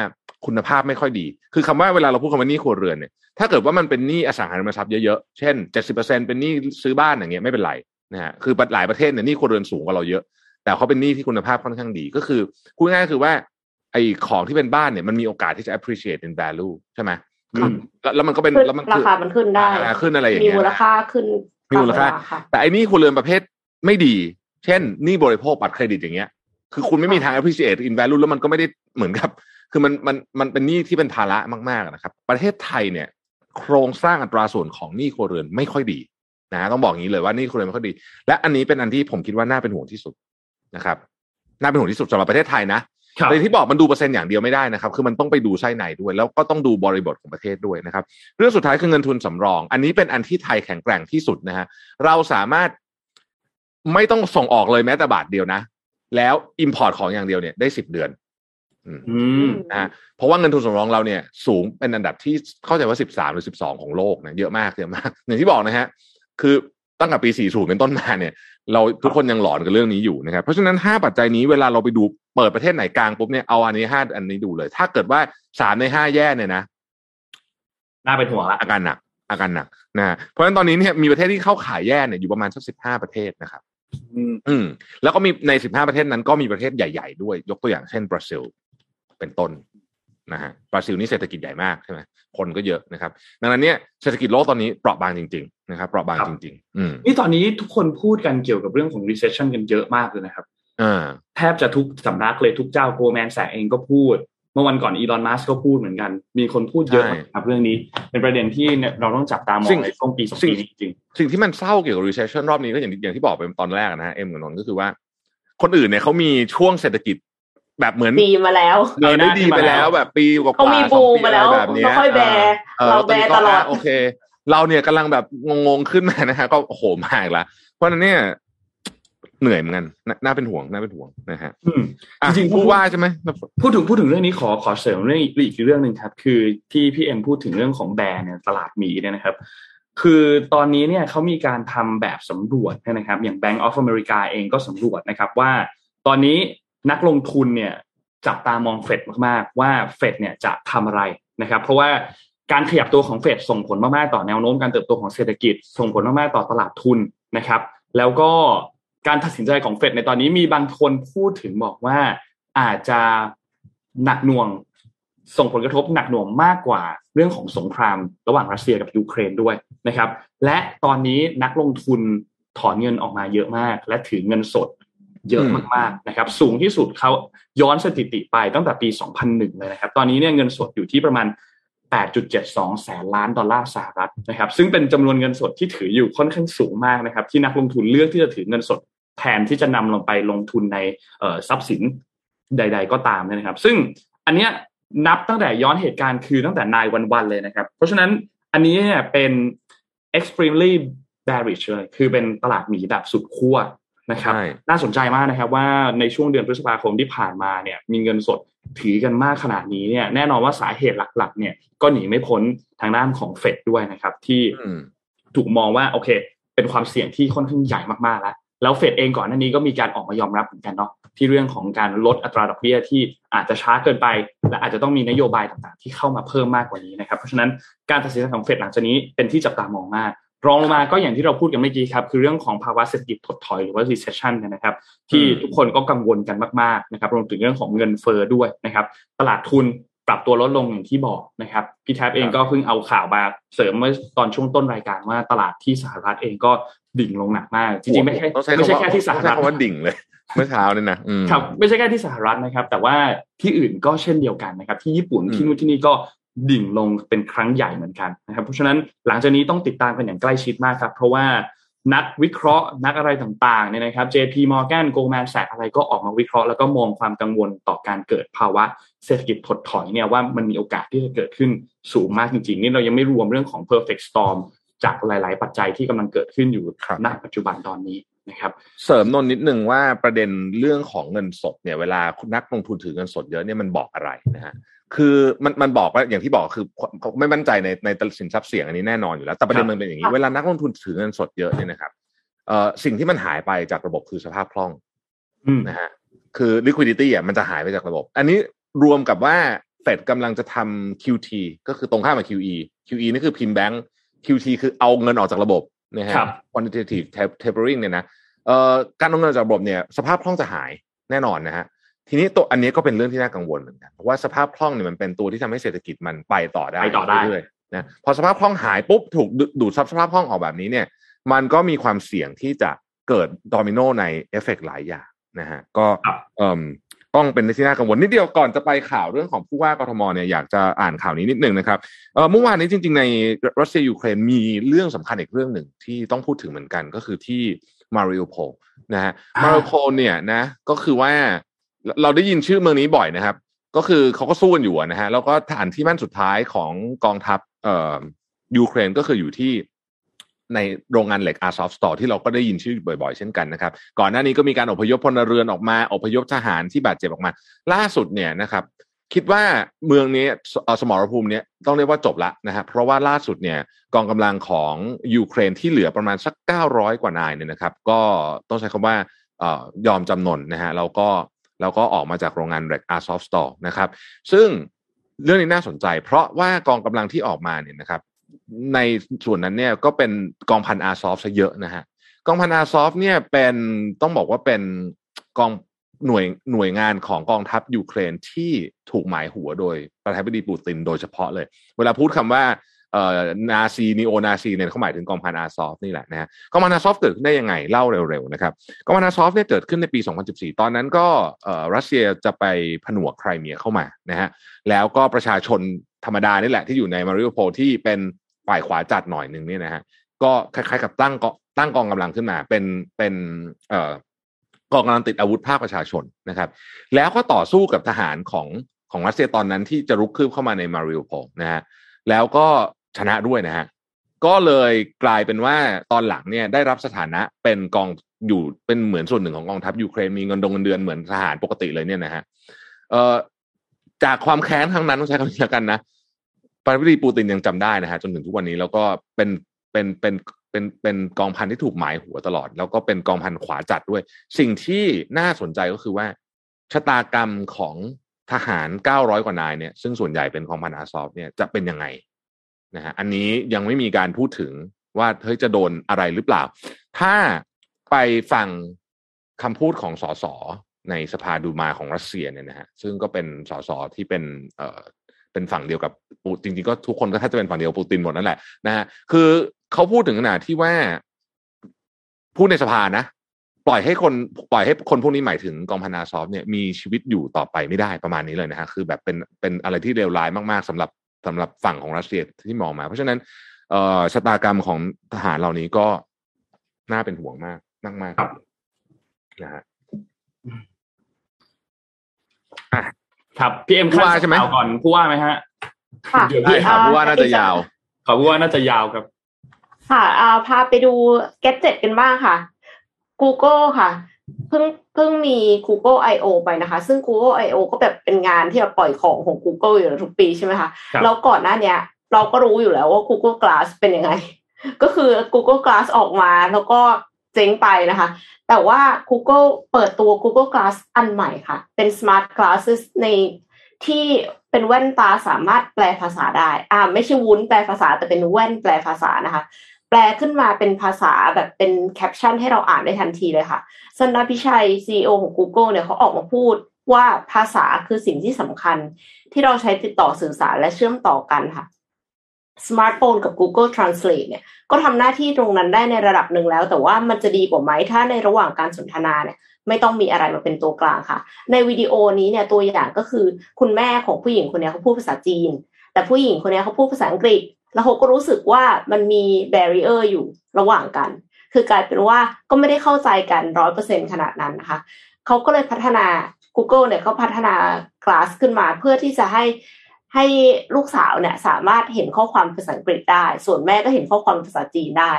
คุณภาพไม่ค่อยดีคือคำว่าเวลาเราพูดคำว่าหนี้ครัวเรือนเนี่ยถ้าเกิดว่ามันเป็นหนี้อสังหาริมทรัพย์เยอะๆเช่น 70% เป็นหนี้ซื้อบ้านอย่างเงี้ยไม่เป็นไร นะฮะคือหลายประเทศเนี่ยหนี้ครัวเรือนสูงกว่าเราเยอะแต่เขาเป็นหนี้ที่คุณภาพค่อนข้างดีก็คือพูดง่ายๆคือว่าไอ้ของที่เป็นบ้านเนี่ยมันมีโอกาสที่จะ appreciate in value ใช่มั้ยแล้วมันก็เป็นแล้วมันราคามันขึ้นได้ขึ้นอะไรอย่างเงี้ยมีมูลค่าขึ้นมีมูลค่าแต่ไอ้หนี้ครัวเรือนประเภทไม่ดีเช่นหนี้บริโภคบัตรเครดิตอย่างเงี้ยคือคุณไม่มีทาง appreciate in value แล้วมันก็ไม่ได้เหมือนกับคือมันเป็นหนี้ที่เป็นภาระมากๆนะครับประเทศไทยเนี่ยโครงสร้างอัตราส่วนของหนี้ครัวเรือนไม่ค่อยดีนะต้องบอกอย่างนี้เลยว่าหนี้ครัวเรือนไม่ค่อยดีและอันนี้เป็นอันที่ผมคิดว่าน่าเป็นห่วงที่สุดนะครับน่าเป็นห่วงที่สุดสำหรับประเทศไทยนะแต่ที่บอกมันดูเปอร์เซ็นต์อย่างเดียวไม่ได้นะครับคือมันต้องไปดูไส้ในด้วยแล้วก็ต้องดูบริบทของประเทศด้วยนะครับเรื่องสุดท้ายคือเงินทุนสำรองอันนี้เป็นอันที่ไทยแข็งแกร่งที่สุดนะฮะเราสามารถไม่ต้องส่งออกเลยแม้แต่บาทเดียวนะแล้ว import ของอย่างเดียวเนี่ยได้10เดือนเพราะว่าเงินทุนสำรองเราเนี่ยสูงเป็นอันดับที่เข้าใจว่า13หรือ12ของโลกนะเยอะมากอย่างที่บอกนะฮะคือตั้งแต่ปี40เป็นต้นมาเนี่ยเราทุกคนยังหลอนกับเรื่องนี้อยู่นะครับเพราะฉะนั้น5ปัจจัยนี้เวลาเราไปดูเปิดประเทศไหนกลางปุ๊บเนี่ยเอาอันนี้5อันนี้ดูเลยถ้าเกิดว่า3ใน5แย่เนี่ยนะน่าเป็นห่วงละอาการหนักนะเพราะฉะนั้นตอนนี้เนี่ยมีประเทศที่เข้าขายแย่เนี่ยอยู่ประมาณสัก15ประเทศนะครับแล้วก็มีใน15ประเทศนั้นก็มีประเทศใหญ่ๆด้วยยกตัวอย่างเช่นบราซิลเป็นต้นนะฮะบราซิลนี่เศรษฐกิจใหญ่มากใช่ไหมคนก็เยอะนะครับดังนั้นเนี่ยเศรษฐกิจโลกตอนนี้เปราะบางจริงๆนะครับเปราะบางจริงๆนี่ตอนนี้ทุกคนพูดกันเกี่ยวกับเรื่องของ recession กันเยอะมากเลยนะครับแทบจะทุกสำนักเลยทุกเจ้าโกลแมนแสกเองก็พูดเมื่อวันก่อนอีลอนมัสก์ก็พูดเหมือนกันมีคนพูดเยอะครับเรื่องนี้เป็นประเด็นที่เราต้องจับตามองในช่วงปี2ปีนี้จริงๆสิ่งที่มันเศร้าเกี่ยวกับ recession รอบนี้ก็อย่างที่บอกไปตอนแรกนะฮะเอ็มกับนนท์ก็คือว่าคนอื่นเนี่ยเขามีช่วงเศรษฐกิจแบบเหมือนดีมาแล้วเออได้ดีไปแล้วแบบปีกว่าๆเขามีบูมมาแล้วไม่ค่อยแบเราแบตลอดโอเคเราเนี่ยกำลังแบบงงๆขึ้นมานะฮะก็โหมากละเพราะนั้นเนี่ยเหนื่อยเหมือนกันน่าเป็นห่วงนะฮะจริงๆพูดว่าใช่ไหมพูดถึงเรื่องนี้ขอเสริมเรื่องอีกเรื่องนึงครับคือที่พี่เอ็มพูดถึงเรื่องของแบร์เนี่ยตลาดหมีเนี่ยนะครับคือตอนนี้เนี่ยเขามีการทำแบบสำรวจนะครับอย่าง Bank of America เองก็สำรวจนะครับว่าตอนนี้นักลงทุนเนี่ยจับตามองเฟดมากๆว่าเฟดเนี่ยจะทำอะไรนะครับเพราะว่าการขยับตัวของเฟดส่งผลมากๆต่อแนวโน้มการเติบโตของเศรษฐกิจส่งผลมากๆต่อตลาดทุนนะครับแล้วก็การตัดสินใจของเฟดในตอนนี้มีบางคนพูดถึงบอกว่าอาจจะหนักหน่วงส่งผลกระทบหนักหน่วงมากกว่าเรื่องของสงครามระหว่างรัสเซียกับยูเครนด้วยนะครับและตอนนี้นักลงทุนถอนเงินออกมาเยอะมากและถือเงินสดเยอะมากๆนะครับสูงที่สุดเขาย้อนสถิติไปตั้งแต่ปี2001เลยนะครับตอนนี้เนี่ยเงินสดอยู่ที่ประมาณ 8.72 แสนล้านดอลลาร์สหรัฐนะครับซึ่งเป็นจำนวนเงินสดที่ถืออยู่ค่อนข้างสูงมากนะครับที่นักลงทุนเลือกที่จะถือเงินสดแทนที่จะนำลงไปลงทุนในทรัพย์สินใดๆก็ตามนะครับซึ่งอันเนี้ยนับตั้งแต่ย้อนเหตุการณ์คือตั้งแต่9/11เลยนะครับเพราะฉะนั้นอันนี้เนี่ยเป็น extremely bearish เลยคือเป็นตลาดหมีแบบสุดขั้วนะครับน่าสนใจมากนะครับว่าในช่วงเดือนพฤษภาคมที่ผ่านมาเนี่ยมีเงินสดถือกันมากขนาดนี้เนี่ยแน่นอนว่าสาเหตุหลักๆเนี่ยก็หนีไม่พ้นทางด้านของเฟดด้วยนะครับที่ถูกมองว่าโอเคเป็นความเสี่ยงที่ค่อนข้างใหญ่มากๆแล้วเฟดเองก่อนหน้านี้ก็มีการออกมายอมรับเหมือนกันเนาะที่เรื่องของการลดอัตราดอกเบี้ยที่อาจจะช้าเกินไปและอาจจะต้องมีนโยบายต่างๆที่เข้ามาเพิ่มมากกว่านี้นะครับเพราะฉะนั้นการตัดสินใจของเฟดหลังจากนี้เป็นที่จับตามองมากรองลงมาก็อย่างที่เราพูดกันเมื่อกี้ครับคือเรื่องของภาวะเศรษฐกิจถดถอยหรือว่า recession นะครับที่ทุกคนก็กังวลกันมากๆนะครับรวมถึงเรื่องของเงินเฟ้อด้วยนะครับตลาดทุนปรับตัวลดลงอย่างที่บอกนะครับพี่แท็บเองก็เพิ่งเอาข่าวมาเสริมเมื่อตอนช่วงต้นรายการว่าตลาดที่สหรัฐเองก็ดิ่งลงหนักมากจริงๆไม่ใช่แค่ที่สหรัฐว่าดิ่งเลยเมื่อเช้านี่นะครับไม่ใช่แค่ที่สหรัฐนะครับแต่ว่าที่อื่นก็เช่นเดียวกันนะครับที่ญี่ปุ่นที่นู่นที่นี่ก็ดิ่งลงเป็นครั้งใหญ่เหมือนกันนะครับเพราะฉะนั้นหลังจากนี้ต้องติดตามกันอย่างใกล้ชิดมากครับเพราะว่านักวิเคราะห์นักอะไรต่างๆเนี่ยนะครับ JP Morgan Goldman Sachs อะไรก็ออกมาวิเคราะห์แล้วก็มองความกังวลต่อการเกิดภาวะเศรษฐกิจถดถอยเนี่ยว่ามันมีโอกาสที่จะเกิดขึ้นสูงมากจริงๆนี่เรายังไม่รวมเรื่องของ perfect storm จากหลายๆปัจจัยที่กำลังเกิดขึ้นอยู่ณปัจจุบันตอนนี้นะครับเสริมนนนิดนึงว่าประเด็นเรื่องของเงินสดเนี่ยเวลานักลงทุนถือเงินสดเยอะเนี่ยมันบอกอะไรนะฮะคือมันบอกว่าอย่างที่บอกคือไม่มั่นใจในสินทรัพย์เสี่ยงอันนี้แน่นอนอยู่แล้วแต่ประเด็นมันเป็นอย่างนี้เวลานักลงทุนถือเงินสดเยอะเนี่ยนะครับสิ่งที่มันหายไปจากระบบคือสภาพคล่องนะฮะคือ liquidity อ่ะมันจะหายไปจากระบบอันนี้รวมกับว่าเฟดกำลังจะทำ QT ก็คือตรงข้ามกับ QE นี่คือพิมพ์แบงก์ QT คือเอาเงินออกจากระบบ นะฮะ quantitative tapering เนี่ยนะการดำเนินจากระบบเนี่ยสภาพคล่องจะหายแน่นอนนะฮะทีนี้ตัวอันนี้ก็เป็นเรื่องที่น่ากังวลเหมือนกันเพราะว่าสภาพคล่องเนี่ยมันเป็นตัวที่ทำให้เศรษฐกิจมันไปต่อได้เรื่อยๆนะพอสภาพคล่องหายปุ๊บถูกดูดซับสภาพคล่องออกแบบนี้เนี่ยมันก็มีความเสี่ยงที่จะเกิดโดมิโนในเอฟเฟคหลายอย่างนะฮะก็ต้องเป็นที่น่ากังวลนิดเดียวก่อนจะไปข่าวเรื่องของผู้ว่ากทมเนี่ยอยากจะอ่านข่าวนี้นิดนึงนะครับเมื่อวานนี้จริงๆในรัสเซียยูเครนมีเรื่องสำคัญอีกเรื่องหนึ่งที่ต้องพูดถึงเหมือนกันก็คือที่มาริอูโพลนะฮะมาริอูโพลเนี่ยนะก็คือว่าเราได้ยินชื่อเมืองนี้บ่อยนะครับก็คือเขาก็สู้กันอยู่นะฮะแล้วก็ฐานที่มั่นสุดท้ายของกองทัพยูเครนก็คืออยู่ที่ในโรงงานเหล็ก Azovstal ที่เราก็ได้ยินชื่อบ่อยๆเช่นกันนะครับก่อนหน้านี้ก็มีการอพยพพลเรือนออกมาอพยพทหารที่บาดเจ็บออกมาล่าสุดเนี่ยนะครับคิดว่าเมืองนี้สมรภูมิเนี่ยต้องเรียกว่าจบละนะครับเพราะว่าล่าสุดเนี่ยกองกำลังของยูเครนที่เหลือประมาณสัก900กว่านายเนี่ยนะครับก็ต้องใช้คำว่ายอมจำนนนะฮะเราก็ออกมาจากโรงงานเหล็ก Azovstal นะครับซึ่งเรื่องนี้น่าสนใจเพราะว่ากองกำลังที่ออกมาเนี่ยนะครับในส่วนนั้นเนี่ยก็เป็นกองพันอาซอฟซะเยอะนะฮะกองพันอาซอฟเนี่ยเป็นต้องบอกว่าเป็นกองหน่วยงานของกองทัพยูเครนที่ถูกหมายหัวโดยประธานาธิบดีปูตินโดยเฉพาะเลยเวลาพูดคำว่านาซีนีโอนาซีเนี่ยเขาหมายถึงกองพันอาซอฟนี่แหละนะฮะกองพันอาซอฟเกิดขึ้นได้ยังไงเล่าเร็วๆนะครับกองพันอาซอฟเนี่ยเกิดขึ้นในปี2014ตอนนั้นก็รัสเซียจะไปผนวกไครเมียเข้ามานะฮะแล้วก็ประชาชนธรรมดานี่แหละที่อยู่ในมาริอูโพลที่เป็นฝ่ายขวาจัดหน่อยนึงเนี่ยนะฮะก็คล้ายๆกับตั้งกองกำลังขึ้นมาเป็นกองกำลังติดอาวุธภาคประชาชนนะครับแล้วก็ต่อสู้กับทหารของรัสเซียตอนนั้นที่จะรุกคืบเข้ามาในมาริอูโพลนะฮะแล้วก็ชนะด้วยนะฮะก็เลยกลายเป็นว่าตอนหลังเนี่ยได้รับสถานะเป็นกองอยู่เป็นเหมือนส่วนหนึ่งของกองทัพยูเครนมีเงินเดือนเหมือนทหารปกติเลยเนี่ยนะฮะจากความแค้นครั้งนั้นต้องใช้คำนี้แล้วกันนะประธานาธิบดีปูตินยังจำได้นะฮะจนถึงทุกวันนี้แล้วก็เป็นกองพันที่ถูกหมายหัวตลอดแล้วก็เป็นกองพันขวาจัดด้วยสิ่งที่น่าสนใจก็คือว่าชะตากรรมของทหาร900กว่านายเนี่ยซึ่งส่วนใหญ่เป็นกองพันอาซอฟเนี่ยจะเป็นยังไงนะฮะอันนี้ยังไม่มีการพูดถึงว่าเฮ้ยจะโดนอะไรหรือเปล่าถ้าไปฟังคำพูดของสสในสภาดูมาของรัสเซียเนี่ยนะฮะซึ่งก็เป็นสสที่เป็นฝั่งเดียวกับปูตินจริงๆก็ทุกคนก็ถ้าจะเป็นฝั่งเดียวปูตินหมดนั่นแหละนะฮะคือเขาพูดถึงขนาดที่ว่าพูดในสภานะปล่อยให้คนพวกนี้หมายถึงกองพันอาซอฟเนี่ยมีชีวิตอยู่ต่อไปไม่ได้ประมาณนี้เลยนะฮะคือแบบเป็นอะไรที่เลวร้ายมากๆสำหรับฝั่งของรัสเซียที่มองมาเพราะฉะนั้นชะตากรรมของทหารเหล่านี้ก็น่าเป็นห่วงมากมากๆนะฮะครับพี่เอ็มขั้นข่าวก่อนผู้ว่าไหมฮะค่ะได้ครับผู้ว่าน่าจะยาวขอผู้ว่าน่าจะยาวครับค่ะพาไปดู Gadget กันบ้างค่ะ Google ค่ะเพิ่งมี Google I/O ไปนะคะซึ่ง Google I/O ก็แบบเป็นงานที่แบบปล่อยของของ Google อยู่ทุกปีใช่ไหมคะแล้วก่อนหน้าเนี้ยเราก็รู้อยู่แล้วว่า Google Glass เป็นยังไงก็คือ Google Glass ออกมาแล้วก็เจ๊งไปนะคะแต่ว่า Google เปิดตัว Google Glass อันใหม่ค่ะเป็น Smart Glasses ในที่เป็นแว่นตาสามารถแปลภาษาได้ไม่ใช่วุ้นแปลภาษาแต่เป็นแว่นแปลภาษานะคะแปลขึ้นมาเป็นภาษาแบบเป็นแคปชั่นให้เราอ่านได้ทันทีเลยค่ะสันดาพิชัย CEO ของ Google เนี่ยเขาออกมาพูดว่าภาษาคือสิ่งที่สำคัญที่เราใช้ติดต่อสื่อสารและเชื่อมต่อกันค่ะสมาร์ทโฟนกับ Google Translate เนี่ยก็ทำหน้าที่ตรงนั้นได้ในระดับหนึ่งแล้วแต่ว่ามันจะดีกว่าไหมถ้าในระหว่างการสนทนาเนี่ยไม่ต้องมีอะไรมาเป็นตัวกลางค่ะในวิดีโอนี้เนี่ยตัวอย่างก็คือคุณแม่ของผู้หญิงคนนี้เขาพูดภาษาจีนแต่ผู้หญิงคนนี้เขาพูดภาษาอังกฤษแล้วเขาก็รู้สึกว่ามันมีแบรีเออร์อยู่ระหว่างกันคือกลายเป็นว่าก็ไม่ได้เข้าใจกัน 100% ขนาดนั้นนะคะเขาก็เลยพัฒนา Google เนี่ยเขาพัฒนา Glass ขึ้นมาเพื่อที่จะให้ลูกสาวเนี่ยสามารถเห็นข้อความภาษาอังกฤษได้ส่วนแม่ก็เห็นข้อความภาษาจีนได้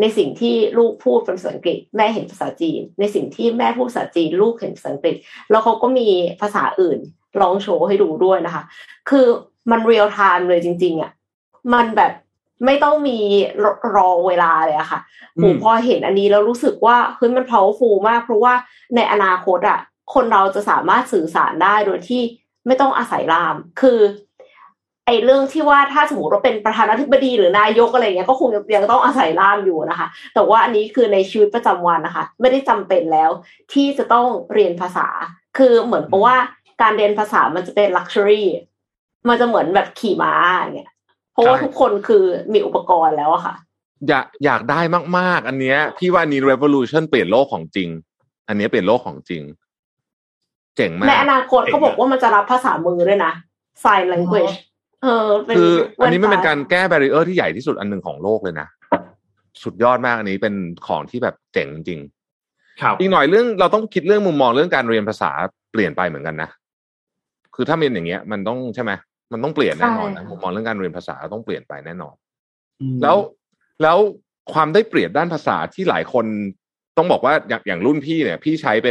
ในสิ่งที่ลูกพูดเป็นภาษาอังกฤษแม่เห็นภาษาจีนในสิ่งที่แม่พูดภาษาจีนลูกเห็นภาษาอังกฤษแล้วเขาก็มีภาษาอื่นลองโชว์ให้ดูด้วยนะคะคือมันเรียลไทม์เลยจริงๆอ่ะมันแบบไม่ต้องมีรอเวลาเลยอะค่ะผมพอเห็นอันนี้แล้วรู้สึกว่าเฮ้ยมัน powerful มากเพราะว่าในอนาคตอ่ะคนเราจะสามารถสื่อสารได้โดยที่ไม่ต้องอาศัยล่ามคือ ไอ้เรื่องที่ว่าถ้าสมมติเราเป็นประธานาธิบดีหรือนายกอะไรเงี้ยก็คงยังต้องอาศัยล่ามอยู่นะคะแต่ว่าอันนี้คือในชีวิตประจำวันนะคะไม่ได้จำเป็นแล้วที่จะต้องเรียนภาษาคือเหมือนเพราะว่าการเรียนภาษามันจะเป็นลักชัวรี่มันจะเหมือนแบบขี่ม้าอย่างเงี้ยเพราะว่าทุกคนคือมีอุปกรณ์แล้วอะค่ะอยากได้มากๆอันเนี้ยพี่ว่านี่ revolution เปลี่ยนโลกของจริงอันเนี้ยเปลี่ยนโลกของจริงเจ๋งมากในอนาคตเขาบอกว่ามันจะรับภาษามือด้วยนะ sign languageคืออันนี้มันเป็นการแก้แบรีเออร์ที่ใหญ่ที่สุดอันหนึ่งของโลกเลยนะสุดยอดมากอันนี้เป็นของที่แบบเจ๋งจริงครับอีกหน่อยเรื่องเราต้องคิดเรื่องมุมมองเรื่องการเรียนภาษาเปลี่ยนไปเหมือนกันนะคือถ้าเป็นอย่างเงี้ยมันต้องใช่ไหมมันต้องเปลี่ยนแน่นอนนะมุมมองเรื่องการเรียนภาษาต้องเปลี่ยนไปแน่นอนแล้วความได้เปรียบด้านภาษาที่หลายคนต้องบอกว่าอย่างรุ่นพี่เนี่ยพี่ใช้เป็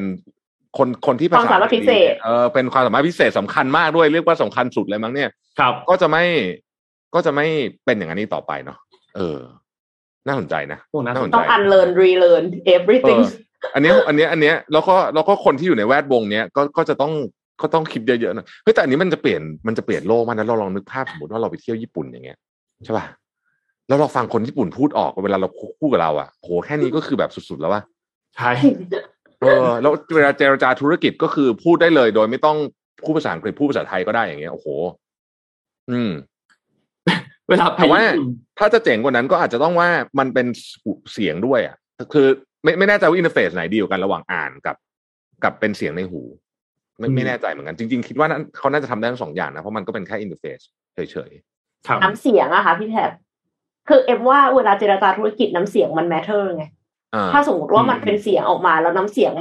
นคนที่ภาษาพิเศษเป็นความสามารถพิเศษสำคัญมากด้วยเรียกว่าสำคัญสุดเลยมั้งเนี่ยครับก็จะไม่เป็นอย่างนี้ต่อไปเนาะน่าสนใจนะน่าสนใจต้อง unlearn relearn everything อันเนี้ยแล้วก็คนที่อยู่ในแวดวงเนี้ยก็ต้องคิดเยอะๆนะเฮ้ยแต่อันนี้มันจะเปลี่ยนโลกมันนะเราลองนึกภาพสมมติว่าเราไปเที่ยวญี่ปุ่นอย่างเงี้ยใช่ป่ะแล้วเราฟังคนญี่ปุ่นพูดออกเวลาเราพูดกับเราอ่ะโหแค่นี้ก็คือแบบสุดๆแล้วว่าใช่แล้วเวลาเจรจาธุรกิจก็คือพูดได้เลยโดยไม่ต้องพูดภาษาอังกฤษพูดภาษาไทยก็ได้อย่างเงี้ยโอ้โหเวลาแต่ว่าถ้าจะเจ๋งกว่านั้นก็อาจจะต้องว่ามันเป็นเสียงด้วยอ่ะคือไม่แน่ใจว่าอินเทอร์เฟซไหนดีกว่ากันระหว่างอ่านกับเป็นเสียงในหูไม่แน่ใจเหมือนกันจริงๆคิดว่าเขาน่าจะทำได้ทั้งสองอย่างนะเพราะมันก็เป็นแค่อินเทอร์เฟซเฉยๆน้ำเสียงอะค่ะพี่แทบคือเอ็มว่าเวลาเจรจาธุรกิจน้ำเสียงมัน matter ไงถ้าสมมติว่ามันเป็นเสียงออกมาแล้วน้ำเสียง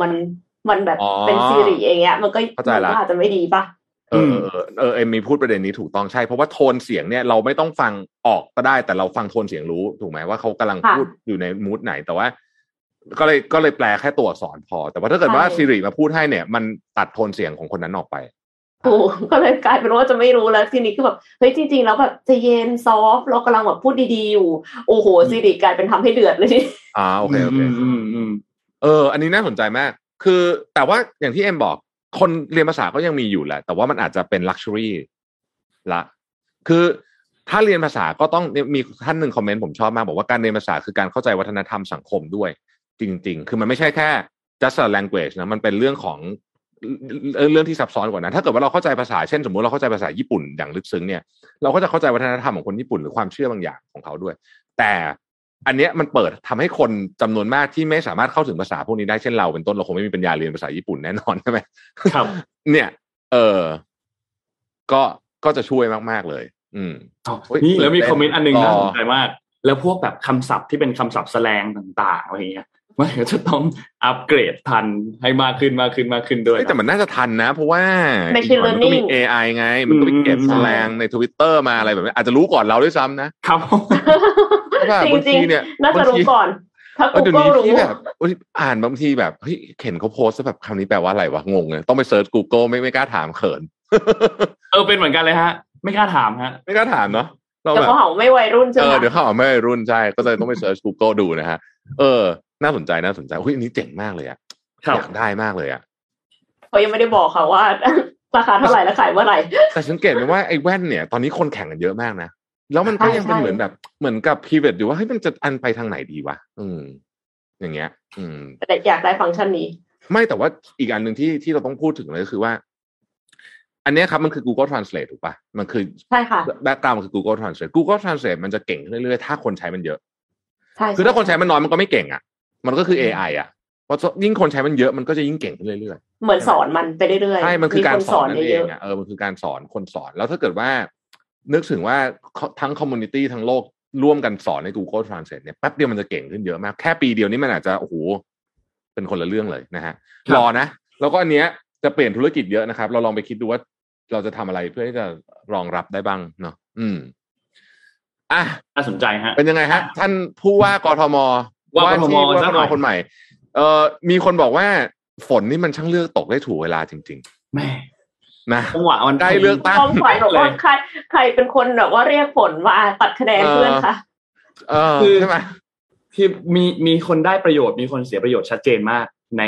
มันแบบเป็นซีรีส์อย่างเงี้ยมันก็อาจจะไม่ดีป่ะเอ็มมีพูดประเด็นนี้ถูกต้องใช่เพราะว่าโทนเสียงเนี่ยเราไม่ต้องฟังออกก็ได้แต่เราฟังโทนเสียงรู้ถูกไหมว่าเขากำลังพูดอยู่ในมูดไหนแต่ว่าก็เลยแปลแค่ตัวอักษรพอแต่ว่าถ้าเกิดว่าซีรีส์มาพูดให้เนี่ยมันตัดโทนเสียงของคนนั้นออกไปถูกก็เลยกลายเป็นว่าจะไม่รู้แล้วทีนี้คือแบบเฮ้ยจริงๆแล้วแบบจะเย็นซอฟเรากำลังแบบพูดดีๆอยู่โอ้โหซีรีส์กลายเป็นทำให้เดือดเลยนี่โอเคอันนี้น่าสนใจมากคือแต่ว่าอย่างที่เอ็มบอกคนเรียนภาษาก็ยังมีอยู่แหละแต่ว่ามันอาจจะเป็นลักชัวรี่ละคือถ้าเรียนภาษาก็ต้องมีท่านหนึ่งคอมเมนต์ผมชอบมากบอกว่าการเรียนภาษาคือการเข้าใจวัฒนธรรมสังคมด้วยจริงๆคือมันไม่ใช่แค่ just a language นะมันเป็นเรื่องของเรื่องที่ซับซ้อนกว่านั้นถ้าเกิดว่าเราเข้าใจภาษาเช่นสมมุติเราเข้าใจภาษาญี่ปุ่นอย่างลึกซึ้งเนี่ยเราก็จะเข้าใจวัฒนธรรมของคนญี่ปุ่นหรือความเชื่อบางอย่างของเขาด้วยแต่อันเนี้ยมันเปิดทำให้คนจำนวนมากที่ไม่สามารถเข้าถึงภาษาพวกนี้ได้เช่นเราเป็นต้นเราคงไม่มีปัญญาเรียนภาษาญี่ปุ่นแน่นอนใช่ไหมครับเนี่ยก็จะช่วยมากๆเลยนี่แล้วมีคอมเมนต์อันนึงน่าสนใจมากแล้วพวกแบบคำศัพท์ที่เป็นคำศัพท์แสลงต่างๆอะไรเงี้ยมันก็จะต้องอัปเกรดทันให้มากขึ้นด้วยแต่มันน่าจะทันนะเพราะว่ามันก็มี AI ไงมันก็ไปเก็บแสลงใน Twitter มาอะไรแบบนี้อาจจะรู้ก่อนเราด้วยซ้ำนะครับจริงๆเนี่ยน่าจะรู้ก่อนถ้า Google รู้แบบอ่านบางทีแบบเฮ้ยเห็นเขาโพสต์แบบคำนี้แปลว่าอะไรวะงงเลยต้องไปเสิร์ช Google ไม่กล้าถามเขินเป็นเหมือนกันเลยฮะไม่กล้าถามฮะไม่กล้าถามเนาะแต่เขาหาไม่วัยรุ่นใช่ไหมเดี๋ยวเขาหาไม่วัยรุ่นใช่ก็เลยต้องไปเสิร์ช Google ดูนะฮะน่าสนใจอุ้ยอันนี้เจ๋งมากเลยอ่ะอยากได้มากเลยอ่ะเขายังไม่ได้บอกค่ะว่าราคาเท่าไหร่และขายเมื่อไหร่แต่สังเกตไหมว่าไอ้แว่นเนี่ยตอนนี้คนแข่งกันเยอะมากนะแล้วมันก็ยังเป็นเหมือนกับพีเวทอยู่ว่าเฮ้ยมันจะอันไปทางไหนดีวะอย่างเงี้ยแต่อยากได้ฟังก์ชันนี้ไม่แต่ว่าอีกอันนึงที่เราต้องพูดถึงเลยก็คือว่าอันนี้ครับมันคือ Google Translate ถูกป่ะมันคือใช่ค่ะแบ็คกราวด์มันคือ Google Translate มันจะเก่งขึ้นเรื่อยๆถ้าคนใช้มันเยอะใช่คือถ้าคนใช้มันน้อยมันก็ไม่เก่งอ่ะมันก็คือ AI อ่ะเพราะยิ่งคนใช้มันเยอะมันก็จะยิ่งเก่งขึ้นเรื่อยๆเหมือนสอนมันไปเรื่อยๆใช่มันคือการสอนเองอ่ะมันคือการสอนคนสอนแล้วถ้าเกิดว่านึกถึงว่าทั้งคอมมูนิตี้ทั้งโลกร่วมกันสอนใน Google Translate เนี่ยแป๊บเดียวมันจะเก่งขึ้นเยอะมากแค่ปีเดียวนี้มันอาจจะโอ้โหเป็นคนละเรื่องเลยนะฮะรอนะแล้วก็อันเนี้ยจะเปลี่ยนธุรกิจเยอะนะครับเราลองไปคิดดูว่าเราจะทำอะไรเพื่อที่จะรองรับได้บ้างเนาะน่าสนใจฮะเป็นยังไงฮะท่านผู้ว่ากทมว่ากทมคนใหม่มีคนบอกว่าฝนนี่มันช่างเลือกตกได้ถูกเวลาจริงๆแม่นะจังหวะมันได้เลือกตั้งความฝันของคนใครเป็นคนแบบว่าเรียกฝนว่าตัดคะแนนเพื่อนคะคือใช่ไหมที่มีคนได้ประโยชน์มีคนเสียประโยชน์ชัดเจนมาก ใ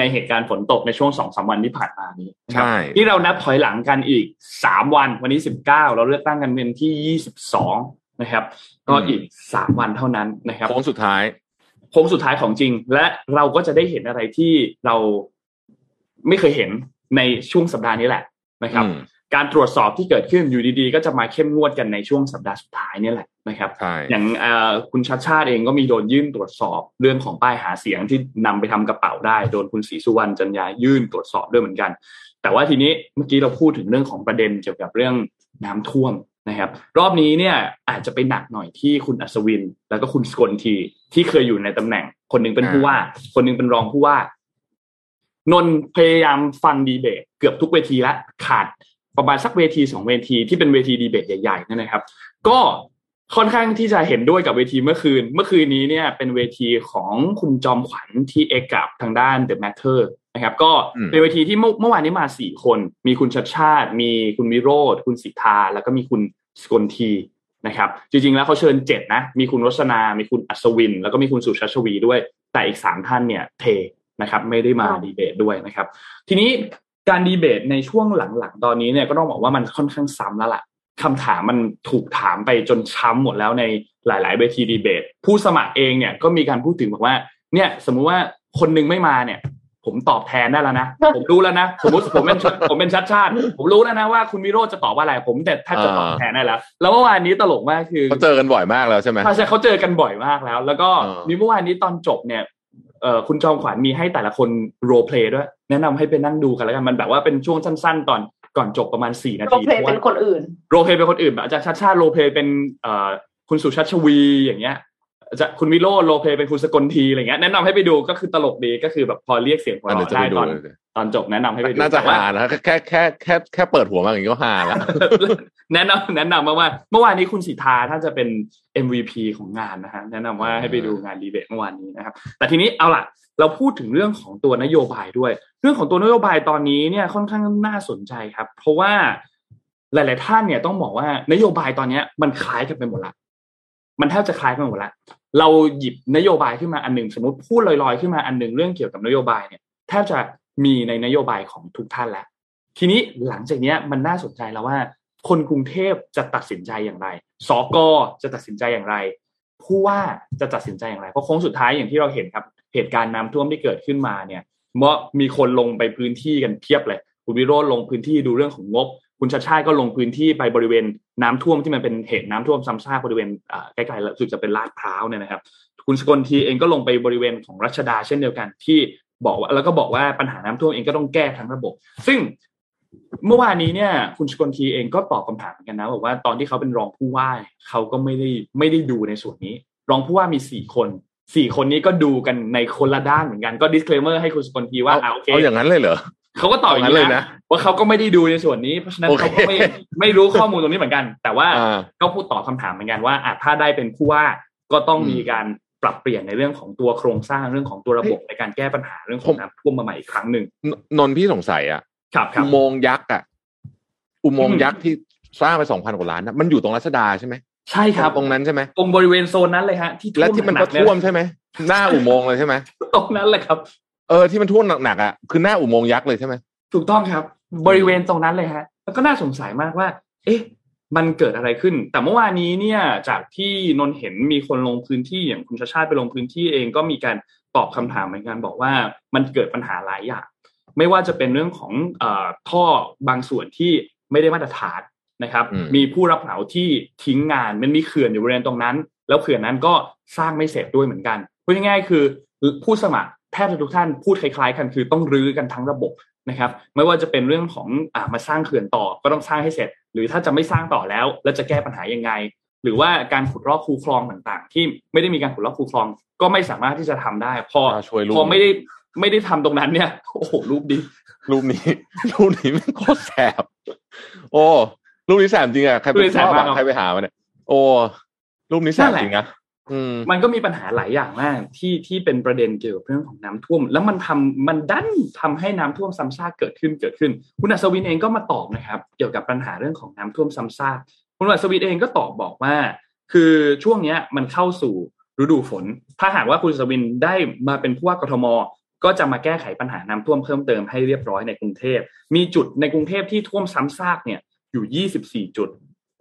นเหตุการณ์ฝนตกในช่วง 2-3 วันที่ผ่านมานี้ใช่ที่เรานับถอยหลังกันอีก3วันวันนี้19เราเลือกตั้งกันเป็นที่22นะครับก็อีก3วันเท่านั้นนะครับโค้งสุดท้ายของจริงและเราก็จะได้เห็นอะไรที่เราไม่เคยเห็นในช่วงสัปดาห์นี้แหละนะครับการตรวจสอบที่เกิดขึ้นอยู่ดีๆก็จะมาเข้มงวดกันในช่วงสัปดาห์สุดท้ายนี่แหละนะครับอย่างคุณชัชชาติเองก็มีโดนยื่นตรวจสอบเรื่องของป้ายหาเสียงที่นำไปทำกระเป๋าได้โดนคุณศรีสุวรรณจันยายื่นตรวจสอบด้วยเหมือนกันแต่ว่าทีนี้เมื่อกี้เราพูดถึงเรื่องของประเด็นเกี่ยวกับเรื่องน้ำท่วมนะครับรอบนี้เนี่ยอาจจะไปหนักหน่อยที่คุณอัศวินแล้วก็คุณสกลทีที่เคยอยู่ในตำแหน่งคนหนึ่งเป็นผู้ว่าคนหนึ่งเป็นรองผู้ว่านนท์พยายามฟังดีเบตเกือบทุกเวทีละขาดประมาณสักเวที2เวทีที่เป็นเวทีดีเบตใหญ่ๆนั่นนะครับก็ค่อนข้างที่จะเห็นด้วยกับเวทีเมื่อคืนนี้เนี่ยเป็นเวทีของคุณจอมขวัญที่เอกกับทางด้าน The Matter นะครับก็เป็นเวทีที่เมื่อวานนี้มา4คนมีคุณชัชชาติมีคุณวิโรจน์คุณสิทธาแล้วก็มีคุณสกลทีนะครับจริงๆแล้วเขาเชิญ7นะมีคุณรสนามีคุณอัศวินแล้วก็มีคุณสุชัชวีด้วยแต่อีก3ท่านเนี่ยเทนะครับไม่ได้มาดีเบตด้วยนะครับทีนี้การดีเบตในช่วงหลังๆตอนนี้เนี่ยก็ต้องบอกว่ามันค่อนข้างซ้ำแล้วล่ะคำถามมันถูกถามไปจนช้ำหมดแล้วในหลายๆเวทีดีเบตผู้สมัครเองเนี่ยก็มีการพูดถึงบอกว่าเนี่ยสมมุติว่าคนนึงไม่มาเนี่ยผมตอบแทนได้แล้วนะ ผมรู้แล้วนะสมมุติผมเป็นชัดชาติผมรู้แล้วนะว่าคุณวิโรจน์จะตอบว่าอะไรผมแต่ถ้าจะตอบแทนได้แล้วแล้วเมื่อวานนี้ตลกมากคือเขาเจอกันบ่อยมากแล้วใช่ไหมใช่เขาเจอกันบ่อยมากแล้วแล้วก็มีเมื่อวานนี้ตอนจบเนี่ยคุณจอมขวัญมีให้แต่ละคนโรลเพลย์ด้วยแนะนำให้ไปนั่งดูกันแล้วกันมันแบบว่าเป็นช่วงสั้นๆตอนก่อนจบประมาณ4นาทีโรลเพลย์เป็นคนอื่นแบบอาจารย์ชัชชาติโรลเพลย์เป็นคุณสุชัชวีอย่างเงี้ยจะคุณวิโรจน์โรลเพลย์เป็นคุณสกลทีอะไรเงี้ยแนะนำให้ไปดูก็คือตลกดีก็คือแบบพอเรียกเสียงหัวเราะได้ตอนจบแนะนำให้ไปดูน่าจะฮานะแค่เปิดหัวมาอย่างงี้ก็ฮาแล้วแนะนำว่าเมื่อวานนี้คุณสิทธาท่านจะเป็น MVP ของงานนะฮะแนะนำว่าให้ไปดูงานดีเบตเมื่อวานนี้นะครับแต่ทีนี้เอาล่ะเราพูดถึงเรื่องของตัวนโยบายด้วยเรื่องของตัวนโยบายตอนนี้เนี่ยค่อนข้างน่าสนใจครับเพราะว่าหลายๆท่านเนี่ยต้องบอกว่านโยบายตอนนี้มันคล้ายกันไปหมดละมันแทบจะคล้ายกันหมดละเราหยิบนโยบายขึ้นมาอันนึงสมมติพูดลอยๆขึ้นมาอันนึงเรื่องเกี่ยวกับนโยบายเนี่ยแทบจะมีในนโยบายของทุกท่านแล้วทีนี้หลังจากนี้มันน่าสนใจแล้วว่าคนกรุงเทพจะตัดสินใจอย่างไรสก.จะตัดสินใจอย่างไรผู้ว่าจะตัดสินใจอย่างไรเพราะโค้งสุดท้ายอย่างที่เราเห็นครับเหตุการณ์น้ำท่วมที่เกิดขึ้นมาเนี่ยเมื่อมีคนลงไปพื้นที่กันเพียบเลยคุณวิโรจน์ลงพื้นที่ดูเรื่องของงบคุณชัชชาติก็ลงพื้นที่ไปบริเวณน้ำท่วมที่มันเป็นเหตุน้ำท่วมซ้ำซากบริเวณใกล้ๆสุดจะเป็นลาดพร้าวเนี่ยนะครับคุณสกลทีเองก็ลงไปบริเวณของรัชดาเช่นเดียวกันที่บอกว่าแล้วก็บอกว่าปัญหาน้ำท่วมเองก็ต้องแก้ทั้งระบบซึ่งเมื่อวานนี้เนี่ยคุณสกลทีเองก็ตอบคำถามกันนะบอกว่าตอนที่เขาเป็นรองผู้ว่าเขาก็ไม่ได้ดูในส่วนนี้รองผู้ว่ามี4คนนี้ก็ดูกันในคนละด้านเหมือนกันก็ disclaimer ให้คุณสกลทีว่าโอเคเอาอย่างนั้นเลยเหรอเขาก็ตอบอย่างนั้นเลยนะว่าเขาก็ไม่ได้ดูในส่วนนี้เพราะฉะนั้นเขาก็ไม่รู้ข้อมูลตรงนี้เหมือนกันแต่ว่าก็พูดตอบคำถามเหมือนกันว่าถ้าได้เป็นผู้ว่าก็ต้องมีการปรับเปลี่ยนในเรื่องของตัวโครงสร้างเรื่องของตัวระบบในการแก้ปัญหาเรื่องของน้ำท่วมมาใหม่อีกครั้งหนึ่งนนท์พี่สงสัยอ่ะอุโมงค์ยักษ์อ่ะอุโมงค์ยักษ์ที่สร้างไป 2,000 กว่าล้านนะมันอยู่ตรงรัชดาใช่ไหมใช่ครับตรงนั้นใช่ไหมตรงบริเวณโซนนั้นเลยฮะที่และที่มันก็ท่วมใช่ไหมหน้าอุโมงค์เลยใช่ไหมตรงนั้นแหละครับที่มันท่วมหนักๆอ่ะคือหน้าอุโมงค์ยักษ์เลยใช่ไหมถูกต้องครับบริเวณตรงนั้นเลยฮะแล้วก็น่าสงสัยมากว่าเอ๊ะมันเกิดอะไรขึ้นแต่เมื่อวานนี้เนี่ยจากที่นนเห็นมีคนลงพื้นที่อย่างคุณชาชาติไปลงพื้นที่เองก็มีการตอบคำถามเหมือนกันบอกว่ามันเกิดปัญหาหลายอย่างไม่ว่าจะเป็นเรื่องของท่อบางส่วนที่ไม่ได้มาตรฐานนะครับมีผู้รับเหมาที่ทิ้งงานมันมีเขื่อนอยู่บริเวณตรงนั้นแล้วเขื่อนนั้นก็สร้างไม่เสร็จด้วยเหมือนกันพูดง่ายๆคือผู้สมัครแทบทุกท่านพูดคล้ายๆกันคือต้องรื้อกันทั้งระบบนะครับไม่ว่าจะเป็นเรื่องของมาสร้างเขื่อนต่อก็ต้องสร้างให้เสร็จหรือถ้าจะไม่สร้างต่อแล้วจะแก้ปัญหายังไงหรือว่าการขุดลอกคูคลองต่างๆที่ไม่ได้มีการขุดลอกคูคลองก็ไม่สามารถที่จะทำได้พอไม่ได้ทำตรงนั้นเนี่ยโอ้โหรูปนี้มันโคตรแสบโอ้รูปนี้แสบจริงอ่ะใครไปหามาเนี่ยโอ้รูปนี้แสบจริงนะมันก็มีปัญหาหลายอย่างมากที่เป็นประเด็นเกี่ยวกับเรื่องของน้ำท่วมแล้วมันดันทำให้น้ำท่วมซ้ำซากเกิดขึ้นคุณอัศวินเองก็มาตอบนะครับเกี่ยวกับปัญหาเรื่องของน้ำท่วมซ้ำซากคุณอัศวินเองก็ตอบบอกว่าคือช่วงนี้มันเข้าสู่ฤดูฝนถ้าหากว่าคุณอัศวินได้มาเป็นผู้ว่ากทม ก็จะมาแก้ไขปัญหาน้ำท่วมเพิ่มเติมให้เรียบร้อยในกรุงเทพมีจุดในกรุงเทพที่ท่วมซ้ำซากเนี่ยอยู่24จุด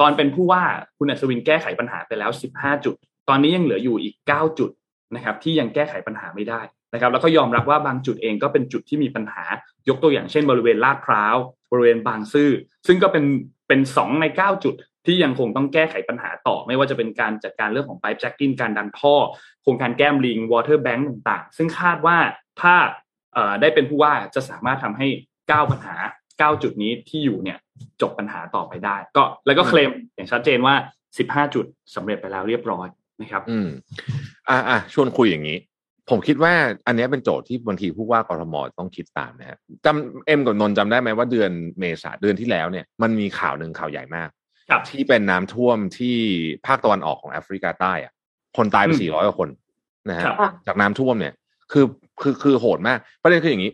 ตอนเป็นผู้ว่าคุณอัศวินแก้ไขปัญหาไปแล้ว15จุดตอนนี้ยังเหลืออยู่อีก9จุดนะครับที่ยังแก้ไขปัญหาไม่ได้นะครับแล้วก็ยอมรับว่าบางจุดเองก็เป็นจุดที่มีปัญหายกตัวอย่างเช่นบริเวณลาดพร้าวบริเวณบางซื่อซึ่งก็เป็น2ใน9จุดที่ยังคงต้องแก้ไขปัญหาต่อไม่ว่าจะเป็นการจัดการเรื่องของไพป์แจ็คกิ้งการดันท่อโครงการแก้มลิงวอเตอร์แบงค์ต่างๆซึ่งคาดว่าถ้าได้เป็นผู้ว่าจะสามารถทำให้9ปัญหา9จุดนี้ที่อยู่เนี่ยจบปัญหาต่อไปได้ก็แล้วก็เคลมอย่างชัดเจนว่า15จุดสำเร็จไปแล้วเรียบร้อยนะครับชวนคุยอย่างนี้ผมคิดว่าอันนี้เป็นโจทย์ที่บางทีผู้ว่ากทมต้องคิดตามนะฮะจำเอ็มกับนนท์จำได้ไหมว่าเดือนเมษาเดือนที่แล้วเนี่ยมันมีข่าวหนึ่งข่าวใหญ่มากที่เป็นน้ำท่วมที่ภาคตะวันออกของแอฟริกาใต้อะคนตายไป400กว่าคนนะฮะจากน้ำท่วมเนี่ยคือโหดมากประเด็นคืออย่างนี้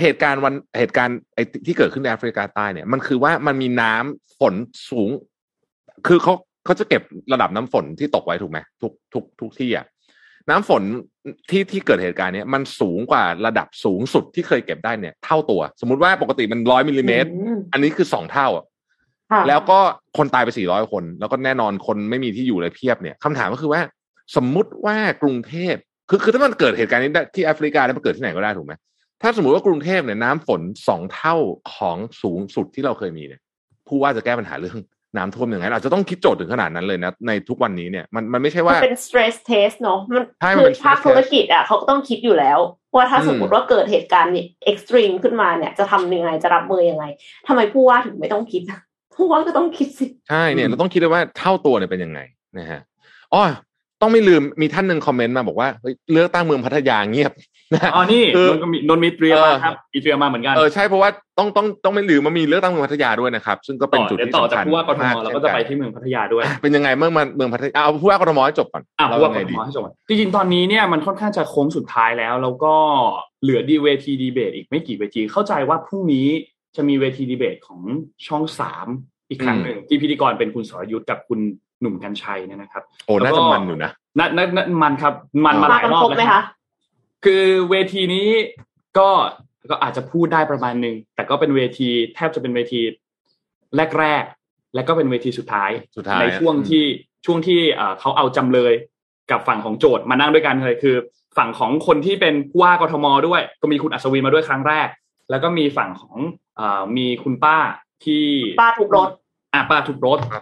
เหตุการณ์ไอ้ที่เกิดขึ้นในแอฟริกาใต้เนี่ยมันคือว่ามันมีน้ำฝนสูงคือเขาจะเก็บระดับน้ำฝนที่ตกไว้ถูกไหมทุกที่อะน้ำฝนที่เกิดเหตุการณ์นี้มันสูงกว่าระดับสูงสุดที่เคยเก็บได้เนี่ยเท่าตัวสมมุติว่าปกติมัน100มิลลิเมตรอันนี้คือ2เท่าแล้วก็คนตายไป400คนแล้วก็แน่นอนคนไม่มีที่อยู่เลยเพียบเนี่ยคำถามก็คือว่าสมมุติว่ากรุงเทพคือถ้ามันเกิดเหตุการณ์นี้ที่แอฟริกาแล้วมันเกิดที่ไหนก็ได้ถูกไหมถ้าสมมุติว่ากรุงเทพเนี่ยน้ำฝน2เท่าของสูงสุดที่เราเคยมีเนี่ยผู้ว่าจะแก้ปัญหาเรื่องน้ำท่วมยังไงอาจจะต้องคิดโจทย์ถึงขนาดนั้นเลยนะในทุกวันนี้เนี่ยมันไม่ใช่ว่าเป็น stress test เนาะมันคือภาคธุรกิจอ่ะเขาก็ต้องคิดอยู่แล้วว่าถ้าสมมติว่าเกิดเหตุการณ์เนี่ยเอ็กซ์ตรีมขึ้นมาเนี่ยจะทำยังไงจะรับมือยังไงทำไมผู้ว่าถึงไม่ต้องคิดผู้ว่าก็ต้องคิดสิใช่เนี่ยเราต้องคิดด้วยว่าเท่าตัวเนี่ยเป็นยังไงนะฮะอ๋อต้องไม่ลืมมีท่านหนึ่งคอมเมนต์มาบอกว่าเลือกตั้งเมืองพัทยาเงียบอ๋อนี่นนมีเตรียมมาครับมีเตรียมมาเหมือนกันใช่เพราะว่าต้องไม่ลืมว่ามีเลือกตั้งเมืองพัทยาด้วยนะครับซึ่งก็เป็นจุดที่สำคัญผู้ว่ากทมเราก็จะไปที่เมืองพัทยาด้วยเป็นยังไงเมืองพัทยาเอาผู้ว่ากทมให้จบก่อนผู้ว่ากทมให้จบจริงๆตอนนี้เนี่ยมันค่อนข้างจะโค้งสุดท้ายแล้วแล้วก็เหลือดีเวทีดีเบตอีกไม่กี่เวทีเข้าใจว่าพรุ่งนี้จะมีเวทีดีเบตของช่อง3อีกครั้งนึงที่พิธีกรเป็นคุณสรยุทธกับคุณหนุ่มกัญชัยเนี่ยนะครับโอ้น่าจะมันอยู่นะมันครับมันมาหลายรอบแล้วคือเวทีนี้ก็อาจจะพูดได้ประมาณนึงแต่ก็เป็นเวทีแทบจะเป็นเวทีแรกแล้วก็เป็นเวทีสุดท้ายในช่วงที่เขาเอาจำเลยกับฝั่งของโจทย์มานั่งด้วยกันเลยคือฝั่งของคนที่เป็นผู้ว่ากทมด้วยก็มีคุณอัศวินมาด้วยครั้งแรกแล้วก็มีฝั่งของมีคุณป้าที่ป้าทุบรถ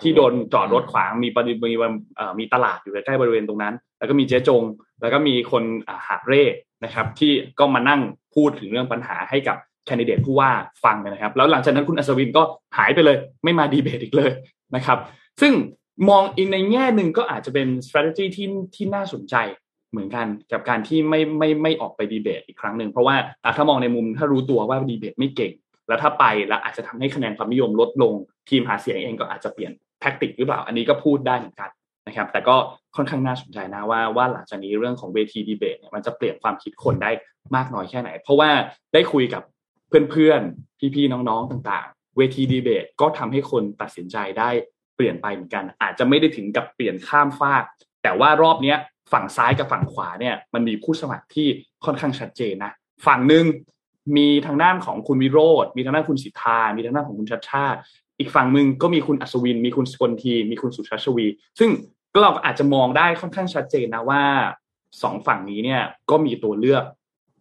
ที่โดนจอดรถขวางมีตลาดอยู่ใกล้บริเวณตรงนั้นแล้วก็มีเจ๊จงแล้วก็มีคนหาเร่นะครับที่ก็มานั่งพูดถึงเรื่องปัญหาให้กับแคนดิเดตผู้ว่าฟังนะครับแล้วหลังจากนั้นคุณอัศวินก็หายไปเลยไม่มาดีเบตอีกเลยนะครับซึ่งมองอีกในแง่นึงก็อาจจะเป็น strategy ที่น่าสนใจเหมือนกันกับการที่ไม่ออกไปดีเบตอีกครั้งนึงเพราะว่าถ้ามองในมุมถ้ารู้ตัวว่าดีเบตไม่เก่งแล้วถ้าไปแล้วอาจจะทำให้คะแนนความนิยมลดลงทีมหาเสียงเองก็อาจจะเปลี่ยนแท็กติกหรือเปล่าอันนี้ก็พูดได้เหมือนกันนะครับแต่ก็ค่อนข้างน่าสนใจนะว่าหลังจากนี้เรื่องของเวทีดีเบตเนี่ยมันจะเปลี่ยนความคิดคนได้มากน้อยแค่ไหนเพราะว่าได้คุยกับเพื่อนๆพี่ๆน้องๆต่างๆเวทีดีเบตก็ทำให้คนตัดสินใจได้เปลี่ยนไปเหมือนกันอาจจะไม่ได้ถึงกับเปลี่ยนข้ามฟากแต่ว่ารอบนี้ฝั่งซ้ายกับฝั่งขวาเนี่ยมันมีผู้สมัครที่ค่อนข้างชัดเจนนะฝั่งนึงมีทางด้านของคุณวิโรจน์มีทางด้านคุณสิทธามีทางด้านของคุณชัชชาติอีกฝั่งนึงก็มีคุณอัศวินมีคุณสกลทีมีคุณสุชาชวีซึ่งเราอาจจะมองได้ค่อนข้างชัดเจนนะว่า2ฝั่งนี้เนี่ยก็มีตัวเลือก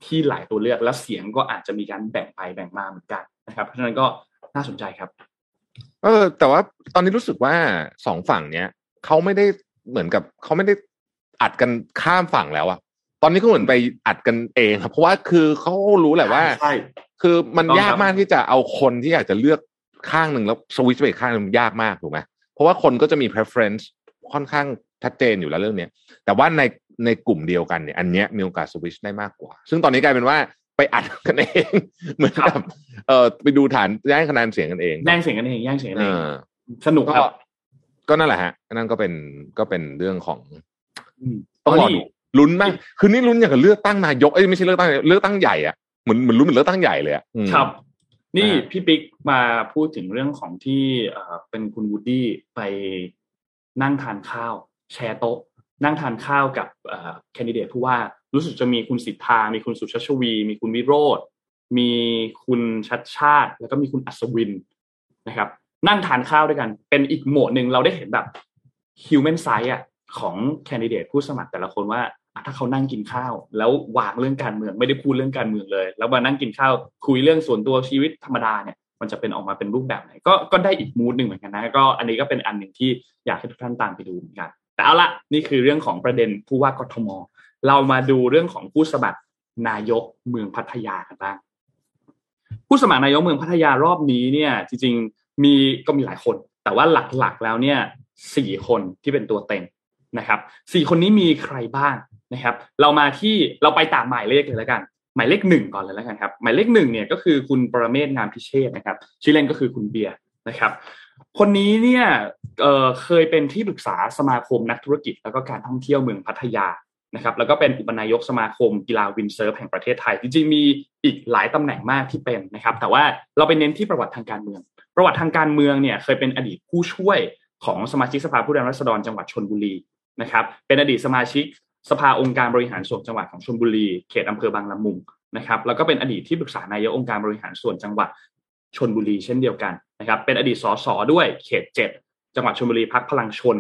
ที่หลายตัวเลือกและเสียงก็อาจจะมีการแบ่งไปแบ่งมาเหมือนกันนะครับเพราะฉะนั้นก็น่าสนใจครับแต่ว่าตอนนี้รู้สึกว่า2ฝั่งเนี้ยเขาไม่ได้เหมือนกับเขาไม่ได้อัดกันข้ามฝั่งแล้วอะตอนนี้ก็เหมือนไปอัดกันเองครับเพราะว่าคือเขารู้แหละว่าคือมันยากมากที่จะเอาคนที่อยากจะเลือกข้างหนึ่งแล้วสวิตช์ไปข้างนึงยากมากถูกไหมเพราะว่าคนก็จะมี preference ค่อนข้างชัดเจนอยู่แล้วเรื่องนี้แต่ว่าในกลุ่มเดียวกันเนี่ยอันเนี้ยมีโอกาสสวิตช์ได้มากกว่าซึ่งตอนนี้กลายเป็นว่าไปอัดกันเองเหมือนกับไปดูฐานแย่งคะแนนเสียงกันเองแย่งเสียงกันเองแย่งเสียงกันเองสนุกครับก็นั่นแหละฮะนั่นก็เป็นเรื่องของต้องรอดูลุ้นมากคือนี่ลุ้นอย่างกับเลือกตั้งนายกไม่ใช่เลือกตั้งเลือกตั้งใหญ่อ่ะเหมือนลุ้นเหมือนเลือกตั้งใหญ่เลยอ่ะครับนี่พี่ปิ๊กมาพูดถึงเรื่องของที่เป็นคุณวูดดี้ไปนั่งทานข้าวแชร์โต๊ะนั่งทานข้าวกับแคนดิเดตผู้ว่า รู้สึกจะมีคุณสิทธามีคุณสุชาชวีมีคุณวิโรจน์มีคุณชัดชาติแล้วก็มีคุณอัศวินนะครับนั่งทานข้าวด้วยกันเป็นอีกโหมดหนึ่งเราได้เห็นแบบฮิวแมนไซส์อ่ะของแคนดิเดตผู้สมัครแต่ละคนว่าถ้าเขานั่งกินข้าวแล้ววางเรื่องการเมืองไม่ได้พูดเรื่องการเมืองเลยแล้วมานั่งกินข้าวคุยเรื่องส่วนตัวชีวิตธรรมดาเนี่ยมันจะเป็นออกมาเป็นรูปแบบไหนก็ได้อีกมูดหนึ่งเหมือนกันนะก็อันนี้ก็เป็นอันหนึ่งที่อยากให้ทุกท่านตามไปดูเหมือนกันแต่เอาละนี่คือเรื่องของประเด็นผู้ว่ากทมเรามาดูเรื่องของผู้สมัครนายกเมืองพัทยากันบ้างผู้สมัครนายกเมืองพัทยารอบนี้เนี่ยจริงๆมีหลายคนแต่ว่าหลักๆแล้วเนี่ย4คนที่เป็นตัวเต็งนะครับ4คนนี้มีใครบ้างนะครับเราไปตามหมายเลขเลยแล้วกันหมายเลข1ก่อนเลยแล้วกันครับหมายเลข1เนี่ยก็คือคุณปรเมศ งามพิเชษนะครับชื่อเล่นก็คือคุณเบียร์นะครับคนนี้เนี่ยเคยเป็นที่ปรึกษาสมาคมนักธุรกิจแล้วก็การท่องเที่ยวเมืองพัทยานะครับแล้วก็เป็นอุปนายกสมาคมกีฬาวินเซิร์ฟแห่งประเทศไทยจริงๆมีอีกหลายตำแหน่งมากที่เป็นนะครับแต่ว่าเราไปเน้นที่ประวัติทางการเมืองเนี่ยเคยเป็นอดีตผู้ช่วยของสมาชิกสภาผู้แทนราษฎรจังหวัดชลบุรีนะครับเป็นอดีตสมาชิกสภาองค์การบริหารส่วนจังหวัดของชลบุรีเขตอำเภอบางละมุงนะครับแล้วก็เป็นอดีตที่ปรึกษานายกองค์การบริหารส่วนจังหวัดชลบุรีเช่นเดียวกันนะครับเป็นอดีตสสด้วยเขต7จังหวัดชลบุรีพรรคพลังชน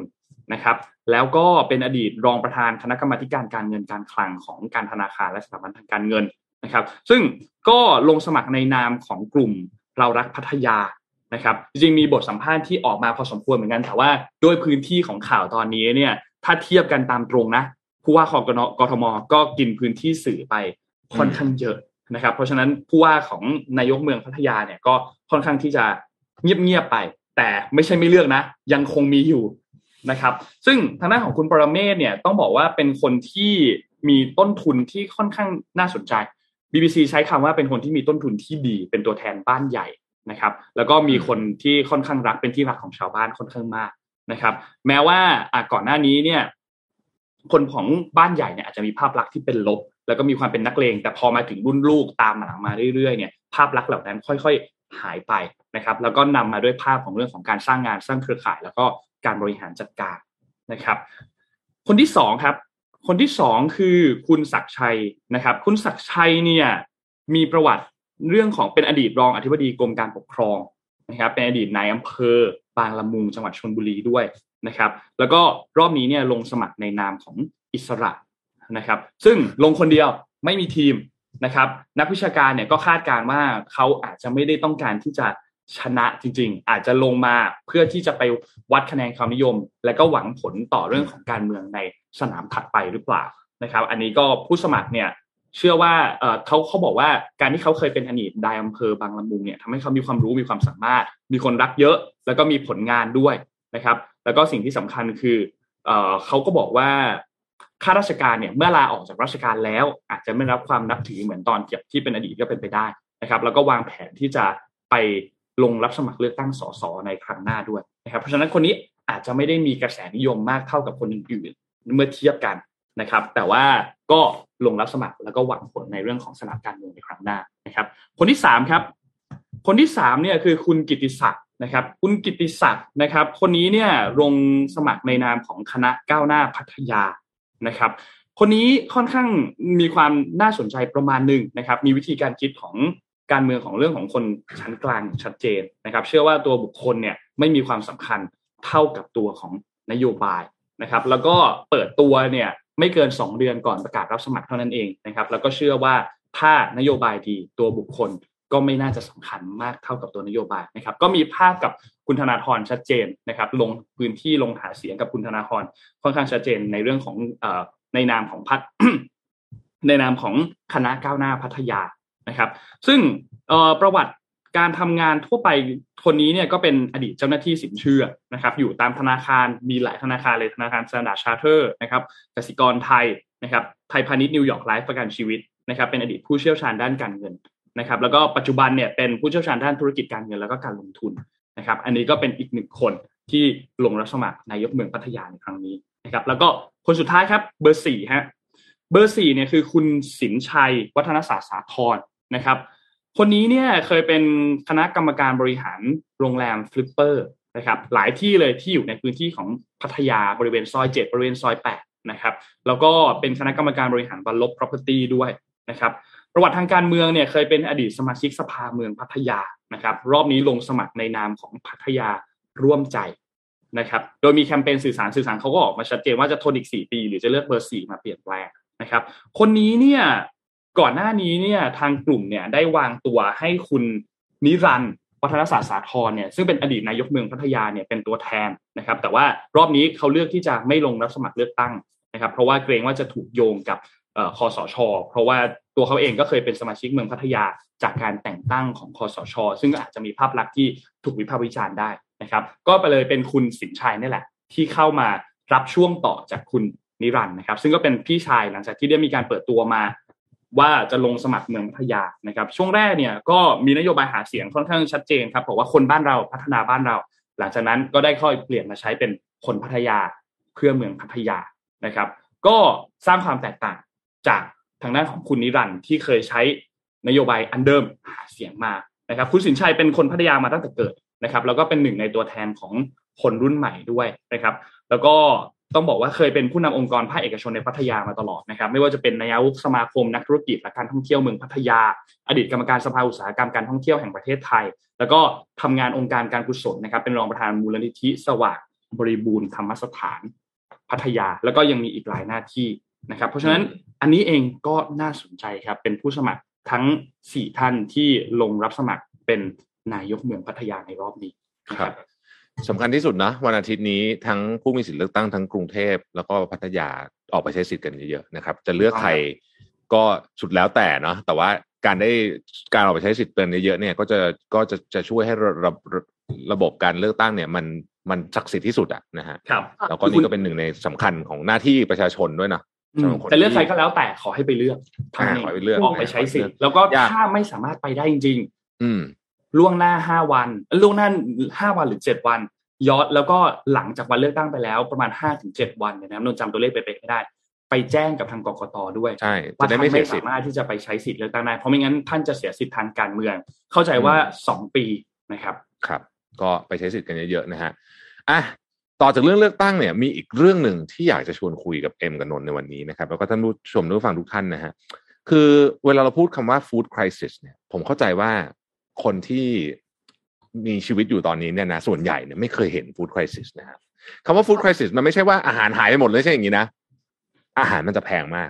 นะครับแล้วก็เป็นอดีตรองประธานคณะกรรมาธิการการเงินการคลังของการธนาคารและสถาบันทางการเงินนะครับซึ่งก็ลงสมัครในนามของกลุ่มเรารักพัทยานะครับจริงๆมีบทสัมภาษณ์ที่ออกมาพอสมควรเหมือนกันแต่ว่าด้วยพื้นที่ของข่าวตอนนี้เนี่ยถ้าเทียบกันตามตรงนะผู้ว่าของกทมก็กินพื้นที่สื่อไปค่อนข้างเยอะนะครับเพราะฉะนั้นผู้ว่าของนายกเมืองพัทยาเนี่ยก็ค่อนข้างที่จะเงียบๆไปแต่ไม่ใช่ไม่เลือกนะยังคงมีอยู่นะครับซึ่งทางด้านของคุณปรเมศเนี่ยต้องบอกว่าเป็นคนที่มีต้นทุนที่ค่อนข้างน่าสนใจ BBC ใช้คำว่าเป็นคนที่มีต้นทุนที่ดีเป็นตัวแทนบ้านใหญ่นะครับแล้วก็มีคนที่ค่อนข้างรักเป็นที่รักของชาวบ้านค่อนข้างมากนะครับแม้ว่าก่อนหน้านี้เนี่ยคนของบ้านใหญ่เนี่ยอาจจะมีภาพลักษณ์ที่เป็นลบแล้วก็มีความเป็นนักเลงแต่พอมาถึงรุ่นลูกตามหลังมาเรื่อยๆเนี่ยภาพลักษณ์เหล่านั้นค่อยๆหายไปนะครับแล้วก็นำมาด้วยภาพของเรื่องของการสร้างงานสร้างเครือข่ายแล้วก็การบริหารจัดการนะครับคนที่2ครับคนที่2คือคุณศักดิ์ชัยนะครับคุณศักดิ์ชัยเนี่ยมีประวัติเรื่องของเป็นอดีตรองอธิบดีกรมการปกครองนะครับเป็นอดีตนายอำเภอบางละมุงจังหวัดชลบุรีด้วยนะครับแล้วก็รอบนี้เนี่ยลงสมัครในนามของอิสระนะครับซึ่งลงคนเดียวไม่มีทีมนะครับนักวิชาการเนี่ยก็คาดการณ์ว่าเขาอาจจะไม่ได้ต้องการที่จะชนะจริงๆอาจจะลงมาเพื่อที่จะไปวัดคะแนนความนิยมและก็หวังผลต่อเรื่องของการเมืองในสนามถัดไปหรือเปล่านะครับอันนี้ก็ผู้สมัครเนี่ยเชื่อว่าเขาบอกว่าการที่เขาเคยเป็นอดีตนายอำเภอบางละมุงเนี่ยทำให้เขามีความรู้มีความสามารถมีคนรักเยอะแล้วก็มีผลงานด้วยนะครับแล้วก็สิ่งที่สำคัญคือเขาก็บอกว่าข้าราชการเนี่ยเมื่อลาออกจากราชการแล้วอาจจะไม่รับความนับถือเหมือนตอนที่เป็นอดีตก็เป็นไปได้นะครับแล้วก็วางแผนที่จะไปลงรับสมัครเลือกตั้งสสในครั้งหน้าด้วยนะครับเพราะฉะนั้นคนนี้อาจจะไม่ได้มีกระแสนิยมมากเท่ากับคนอื่นๆเมื่อเทียบกันนะครับแต่ว่าก็ลงรับสมัครแล้วก็หวังผลในเรื่องของสนามการเมืองในครั้งหน้านะครับคนที่3ครับคนที่3เนี่ยคือคุณกิตติศักดิ์นะครับคุณกิตติศักดิ์นะครับคนนี้เนี่ยลงสมัครในนามของคณะก้าวหน้าพัทยานะครับคนนี้ค่อนข้างมีความน่าสนใจประมาณนึงนะครับมีวิธีการคิดของการเมืองของเรื่องของคนชั้นกลางชัดเจนนะครับเชื่อว่าตัวบุคคลเนี่ยไม่มีความสำคัญเท่ากับตัวของนโยบายนะครับแล้วก็เปิดตัวเนี่ยไม่เกิน2เดือนก่อนประกาศรับสมัครเท่านั้นเองนะครับแล้วก็เชื่อว่าถ้านโยบายดีตัวบุคคลก็ไม่น่าจะสำคัญมากเท่ากับตัวนโยบายนะครับก็มีภาพกับคุณธนาธรชัดเจนนะครับลงพื้นที่ลงหาเสียงกับคุณธนาธรค่อนข้างชัดเจนในเรื่องของในนามของพรรค ในนามของคณะก้าวหน้าพัทยานะครับซึ่งประวัติการทำงานทั่วไปคนนี้เนี่ยก็เป็นอดีตเจ้าหน้าที่สินเชื่อนะครับอยู่ตามธนาคารมีหลายธนาคารเลยธนาคาร Standard Charter นะครับกสิกรไทยนะครับไทยพาณิชย์นิวยอร์กไลฟ์ประกันชีวิตนะครับเป็นอดีตผู้เชี่ยวชาญด้านการเงินนะครับแล้วก็ปัจจุบันเนี่ยเป็นผู้เชี่ยวชาญด้านธุรกิจการเงินแล้วก็การลงทุนนะครับอันนี้ก็เป็นอีก1คนที่ลงรับสมัครนายกเมืองพัทยาในครั้งนี้นะครับแล้วก็คนสุดท้ายครับเบอร์4ฮะเบอร์4เนี่ยคือคุณสินชัยวัฒนศาสตร์สาครนะครับคนนี้เนี่ยเคยเป็นคณะกรรมการบริหารโรงแรมฟลิปเปอร์นะครับหลายที่เลยที่อยู่ในพื้นที่ของพัทยาบริเวณซอย7บริเวณซอย8 นะครับแล้วก็เป็นคณะกรรมการบริหารวันลบ property ด้วยนะครับประวัติทางการเมืองเนี่ยเคยเป็นอดีตสมาชิกสภาเมืองพัทยานะครับรอบนี้ลงสมัครในนามของพัทยาร่วมใจนะครับโดยมีแคมเปญสื่อสารเขาก็ออกมาชัดเจนว่าจะทนอีก4ปีหรือจะเลือกเบอร์4มาเปลี่ยนแปลงนะครับคนนี้เนี่ยก่อนหน้านี้เนี่ยทางกลุ่มเนี่ยได้วางตัวให้คุณนิรันดร์วัฒนศาสตร์สาธรเนี่ยซึ่งเป็นอดีตนายกเมืองพัทยาเนี่ยเป็นตัวแทนนะครับแต่ว่ารอบนี้เขาเลือกที่จะไม่ลงรับสมัครเลือกตั้งนะครับเพราะว่าเกรงว่าจะถูกโยงกับคสช.เพราะว่าตัวเขาเองก็เคยเป็นสมาชิกเมืองพัทยาจากการแต่งตั้งของคสช.ซึ่งอาจจะมีภาพลักษณ์ที่ถูกวิพากษ์วิจารณ์ได้นะครับก็ไปเลยเป็นคุณสินชัยนี่แหละที่เข้ามารับช่วงต่อจากคุณนิรันดร์นะครับซึ่งก็เป็นพี่ชายหลังจากที่ได้มีการเปิดตัวมาว่าจะลงสมัครเมืองพัทยานะครับช่วงแรกเนี่ยก็มีนโยบายหาเสียงค่อนข้างชัดเจนครับบอกว่าคนบ้านเราพัฒนาบ้านเราหลังจากนั้นก็ได้ค่อยเปลี่ยนมาใช้เป็นคนพัทยาเพื่อเมืองพัทยานะครับก็สร้างความแตกต่างจากทางด้านของคุณนิรันดร์ที่เคยใช้นโยบายอันเดิมหาเสียงมานะครับคุณสินชัยเป็นคนพัทยามาตั้งแต่เกิดนะครับแล้วก็เป็นหนึ่งในตัวแทนของคนรุ่นใหม่ด้วยนะครับแล้วก็ต้องบอกว่าเคยเป็นผู้นำองค์กรภาคเอกชนในพัทยามาตลอดนะครับไม่ว่าจะเป็นนายกสมาคมนักธุรกิจและการท่องเที่ยวเมืองพัทยาอดีตกรรมการสภาอุตสาหกรรมการท่องเที่ยวแห่งประเทศไทยแล้วก็ทำงานองค์การการกุศลนะครับเป็นรองประธานมูลนิธิสว่างบริบูรณ์ธรรมสถานพัทยาแล้วก็ยังมีอีกหลายหน้าที่นะครับเพราะฉะนั้นอันนี้เองก็น่าสนใจครับเป็นผู้สมัครทั้ง4ท่านที่ลงรับสมัครเป็นนายกเมืองพัทยาในรอบนี้ครับสำคัญที่สุดนะวันอาทิตย์นี้ทั้งผู้มีสิทธิ์เลือกตั้งทั้งกรุงเทพแล้วก็พัทยาออกไปใช้สิทธิ์กันเยอะๆนะครับจะเลือกใครก็สุดแล้วแต่เนาะแต่ว่าการออกไปใช้สิทธิ์กันเยอะๆเนี่ยก็จะช่วยให้ระบบการเลือกตั้งเนี่ยมันศักดิ์สิทธิ์ที่สุดอ่ะนะฮะครับแล้วก็นี่ก็เป็นหนึ่งในสำคัญของหน้าที่ประชาชนด้วยนะแต่เลือกใครก็แล้วแต่ขอให้ไปเลือกทำเองออกไปใช้สิทธิ์แล้วก็ถ้าไม่สามารถไปได้จริงๆล่วงหน้า5 วันหรือ7วันย้อนแล้วก็หลังจากวันเลือกตั้งไปแล้วประมาณ 5-7 วันเนี่ยนะครับนนจำตัวเลขเป๊ะไม่ได้ไปแจ้งกับทางกกต.ด้วยว่าท่านไม่สามารถที่จะไปใช้สิทธิ์เลือกตั้งได้เพราะไม่งั้นท่านจะเสียสิทธิ์ทางการเมืองเข้าใจว่า2ปีนะครับครับก็ไปใช้สิทธิ์กันเยอะๆนะฮะอ่ะต่อจากเรื่องเลือกตั้งเนี่ยมีอีกเรื่องหนึ่งที่อยากจะชวนคุยกับเอ็มกับนนท์ในวันนี้นะครับแล้วก็ท่านผู้ชมทุกฝั่งทุกท่านนะฮะคือเวลาเราพูดคำว่า food crisis เนี่ยผมเข้าใจว่าคนที่มีชีวิตอยู่ตอนนี้เนี่ยนะส่วนใหญ่เนี่ยไม่เคยเห็น food crisis นะครับคำว่า food crisis มันไม่ใช่ว่าอาหารหายไปหมดเลยใช่อย่างนี้นะอาหารมันจะแพงมาก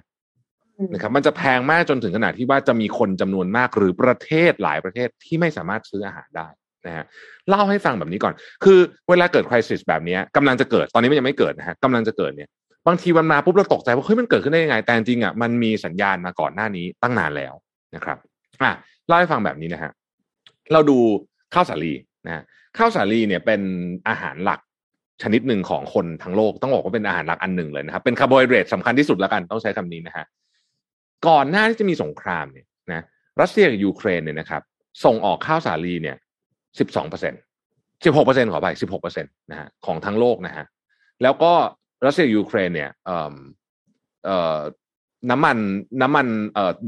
นะครับมันจะแพงมากจนถึงขนาดที่ว่าจะมีคนจำนวนมากหรือประเทศหลายประเทศที่ไม่สามารถซื้ออาหารได้นะฮะเล่าให้ฟังแบบนี้ก่อนคือเวลาเกิด crisis แบบนี้กำลังจะเกิดตอนนี้มันยังไม่เกิดนะฮะกำลังจะเกิดเนี่ยบางทีมันมาปุ๊บเราตกใจว่าเฮ้ยมันเกิดขึ้นได้ยังไงแต่จริงอ่ะมันมีสัญญาณมาก่อนหน้านี้ตั้งนานแล้วนะครับเล่าให้ฟังแบบนี้นะฮะเราดูข้าวสาลีนะฮะข้าวสาลีเนี่ยเป็นอาหารหลักชนิดหนึ่งของคนทั้งโลกต้องบอกว่าเป็นอาหารหลักอันหนึ่งเลยนะครับเป็นคาร์โบไฮเดรตสำคัญที่สุดละกันต้องใช้คำนี้นะฮะก่อนหน้าที่จะมีสงครามเนี่ยนะรัสเซียกับยูเครนเนี่ยนะครับส่งออกข้าวสาลีเนี่ย12% 16% ขอไป 16% นะฮะของทั้งโลกนะฮะแล้วก็รัสเซียยูเครนเนี่ยน้ำมัน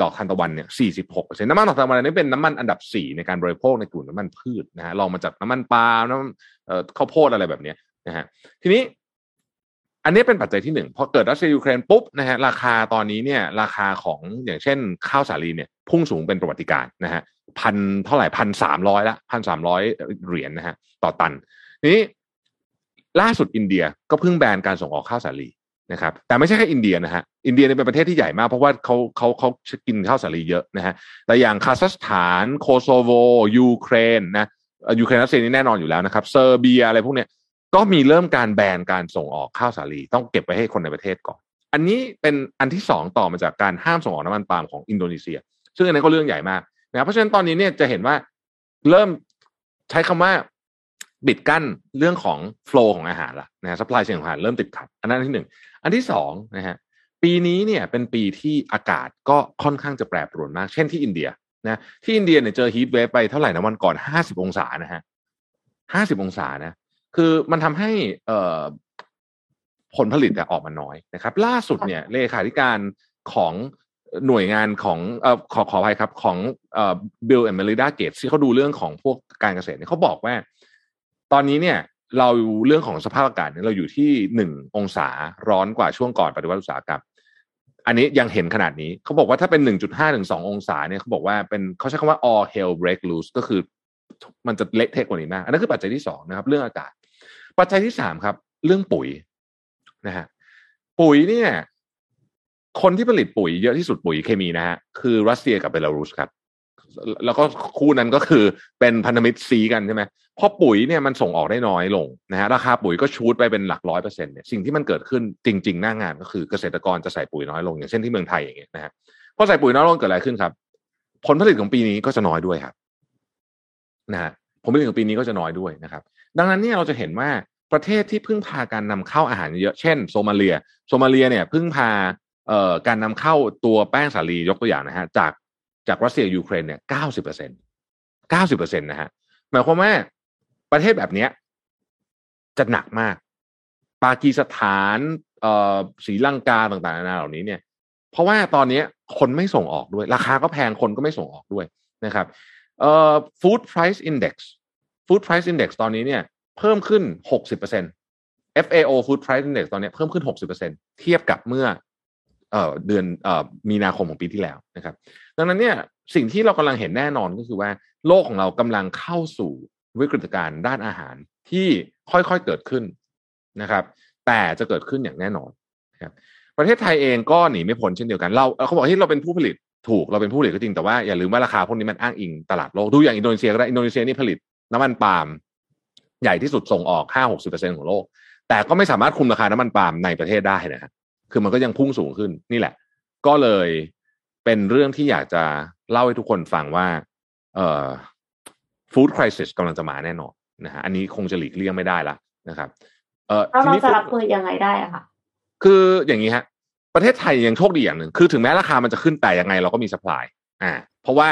ดอกทานตะวันเนี่ย 46% น้ำมันดอกทานตะวันนี่เป็นน้ำมันอันดับ4ในการบริโภคในกลุ่มน้ำมันพืชนะฮะรองมาจากน้ำมันปาล์มน้ำข้าวโพดอะไรแบบนี้นะฮะทีนี้อันนี้เป็นปัจจัยที่หนึ่งพอเกิดรัสเซียยูเครนปุ๊บนะฮะราคาตอนนี้เนี่ยราคาของอย่างเช่นข้าวสาลีเนี่ยพุ่งสูงเป็นประวัติการณ์นะฮะ1,000เท่าไหร่ 1,300 ละ 1,300 เหรียญ นะฮะต่อตันนี้ล่าสุดอินเดียก็เพิ่งแบนการส่งออกข้าวสาลีนะครับแต่ไม่ใช่แค่อินเดียนะฮะอินเดียเนี่ยเป็นประเทศที่ใหญ่มากเพราะว่าเขากินข้าวสาลีเยอะนะฮะแต่อย่างคาซัคสถานโคโซโวยูเครนนะยูเครนรัสเซียนี่แน่นอนอยู่แล้วนะครับเซอร์เบียอะไรพวกเนี้ยก็มีเริ่มการแบนการส่งออกข้าวสาลีต้องเก็บไว้ให้คนในประเทศก่อนอันนี้เป็นอันที่2ต่อมาจากการห้ามส่งออกน้ำมันปาล์มของอินโดนีเซียซึ่งอันนั้นก็เรื่องใหญ่มากนะเพราะฉะนั้นตอนนี้เนี่ยจะเห็นว่าเริ่มใช้คำว่าบิดกั้นเรื่องของโฟลว์ของอาหารละนะซัพพลายเชนของอาหารเริ่มติดขัดอันนั้นที่1อันที่2นะฮะปีนี้เนี่ยเป็นปีที่อากาศก็ค่อนข้างจะแปรปรวนมากเช่นที่อินเดียนะที่อินเดียเนี่ยเจอฮีทเวฟไปเท่าไหร่นะวันก่อน50องศานะฮะ50องศานะคือมันทำให้ผลผลิตออกมาน้อยนะครับล่าสุดเนี่ยเลขาธิการของหน่วยงานของขออภัยครับของBill and Melinda Gates ที่เขาดูเรื่องของพวกการเกษตรเนี่ยเขาบอกว่าตอนนี้เนี่ย เราเรื่องของสภาพอากาศเนี่ยเราอยู่ที่1องศาร้อนกว่าช่วงก่อนปฏิวัติอุตสาหกรรมอันนี้ยังเห็นขนาดนี้เขาบอกว่าถ้าเป็น 1.5 ถึง 2 องศาเนี่ยเขาบอกว่าเป็นเขาใช้คำว่า all hell break loose ก็คือมันจะเละเทะกว่านี้มากอันนั้นคือปัจจัยที่2นะครับเรื่องอากาศปัจจัยที่3ครับเรื่องปุ๋ยนะฮะปุ๋ยเนี่ยคนที่ผลิตปุ๋ยเยอะที่สุดปุ๋ยเคมีนะฮะคือรัสเซียกับเบลารุสครับแล้วก็คู่นั้นก็คือเป็นพันธมิตรซีกันใช่ไหมพอปุ๋ยเนี่ยมันส่งออกได้น้อยลงนะฮะราคาปุ๋ยก็ชูดไปเป็นหลัก 100% เนี่ยสิ่งที่มันเกิดขึ้นจริงๆหน้างานก็คือเกษตรกรจะใส่ปุ๋ยน้อยลงอย่างเช่นที่เมืองไทยอย่างเงี้ยนะฮะพอใส่ปุ๋ยน้อยลงเกิดอะไรขึ้นครับผลผลิตของปีนี้ก็จะน้อยด้วยครับนะฮะผลผลิตของปีนี้ก็จะน้อยด้วยนะครับดังนั้นเนี่ยเราจะเห็นว่าประเทศที่พึ่งพาการนำเข้าอาหารเยอะเช่นโซมาเลียเนี่ยพึ่งพาการนำเข้าตัวแป้งสาลียกตัวอย่างนะฮะจากรัสเซียยูเครนเนี่ย 90% 90% นะฮะหมายความว่าประเทศแบบนี้จะหนักมากปากีสถานศรีลังกาต่างๆนานาเหล่านี้เนี่ยเพราะว่าตอนนี้คนไม่ส่งออกด้วยราคาก็แพงคนก็ไม่ส่งออกด้วยนะครับFood Price Index Food Price Index ตอนนี้เนี่ยเพิ่มขึ้น 60% FAO Food Price Index ตอนนี้เพิ่มขึ้น 60% เทียบกับเมื่อเดือนมีนาคมของปีที่แล้วนะครับดังนั้นเนี่ยสิ่งที่เรากำลังเห็นแน่นอนก็คือว่าโลกของเรากำลังเข้าสู่วิกฤตการณ์ด้านอาหารที่ค่อยๆเกิดขึ้นนะครับแต่จะเกิดขึ้นอย่างแน่นอนนะครับประเทศไทยเองก็หนีไม่พ้นเช่นเดียวกันเขาบอกที่เราเป็นผู้ผลิตถูกเราเป็นผู้ผลิตก็จริงแต่ว่าอย่าลืมว่าราคาพวกนี้มันอ้างอิงตลาดโลกดูอย่างอินโดนีเซียก็ได้อินโดนีเซียนี่ผลิตน้ำมันปาล์มใหญ่ที่สุดส่งออก 50-60% ของโลกแต่ก็ไม่สามารถคุมราคาน้ำมันปาล์มในประเทศได้นะครับคือมันก็ยังพุ่งสูงขึ้นนี่แหละก็เลยเป็นเรื่องที่อยากจะเล่าให้ทุกคนฟังว่าfood crisis กำลังจะมาแน่นอนนะฮะอันนี้คงจะหลีกเลี่ยงไม่ได้ละนะครับทีนี้เราจะรับมือยังไงได้อะค่ะคืออย่างนี้ฮะประเทศไทยยังโชคดีอย่างหนึ่งคือถึงแม้ราคามันจะขึ้นแต่ยังไงเราก็มี supply เพราะว่า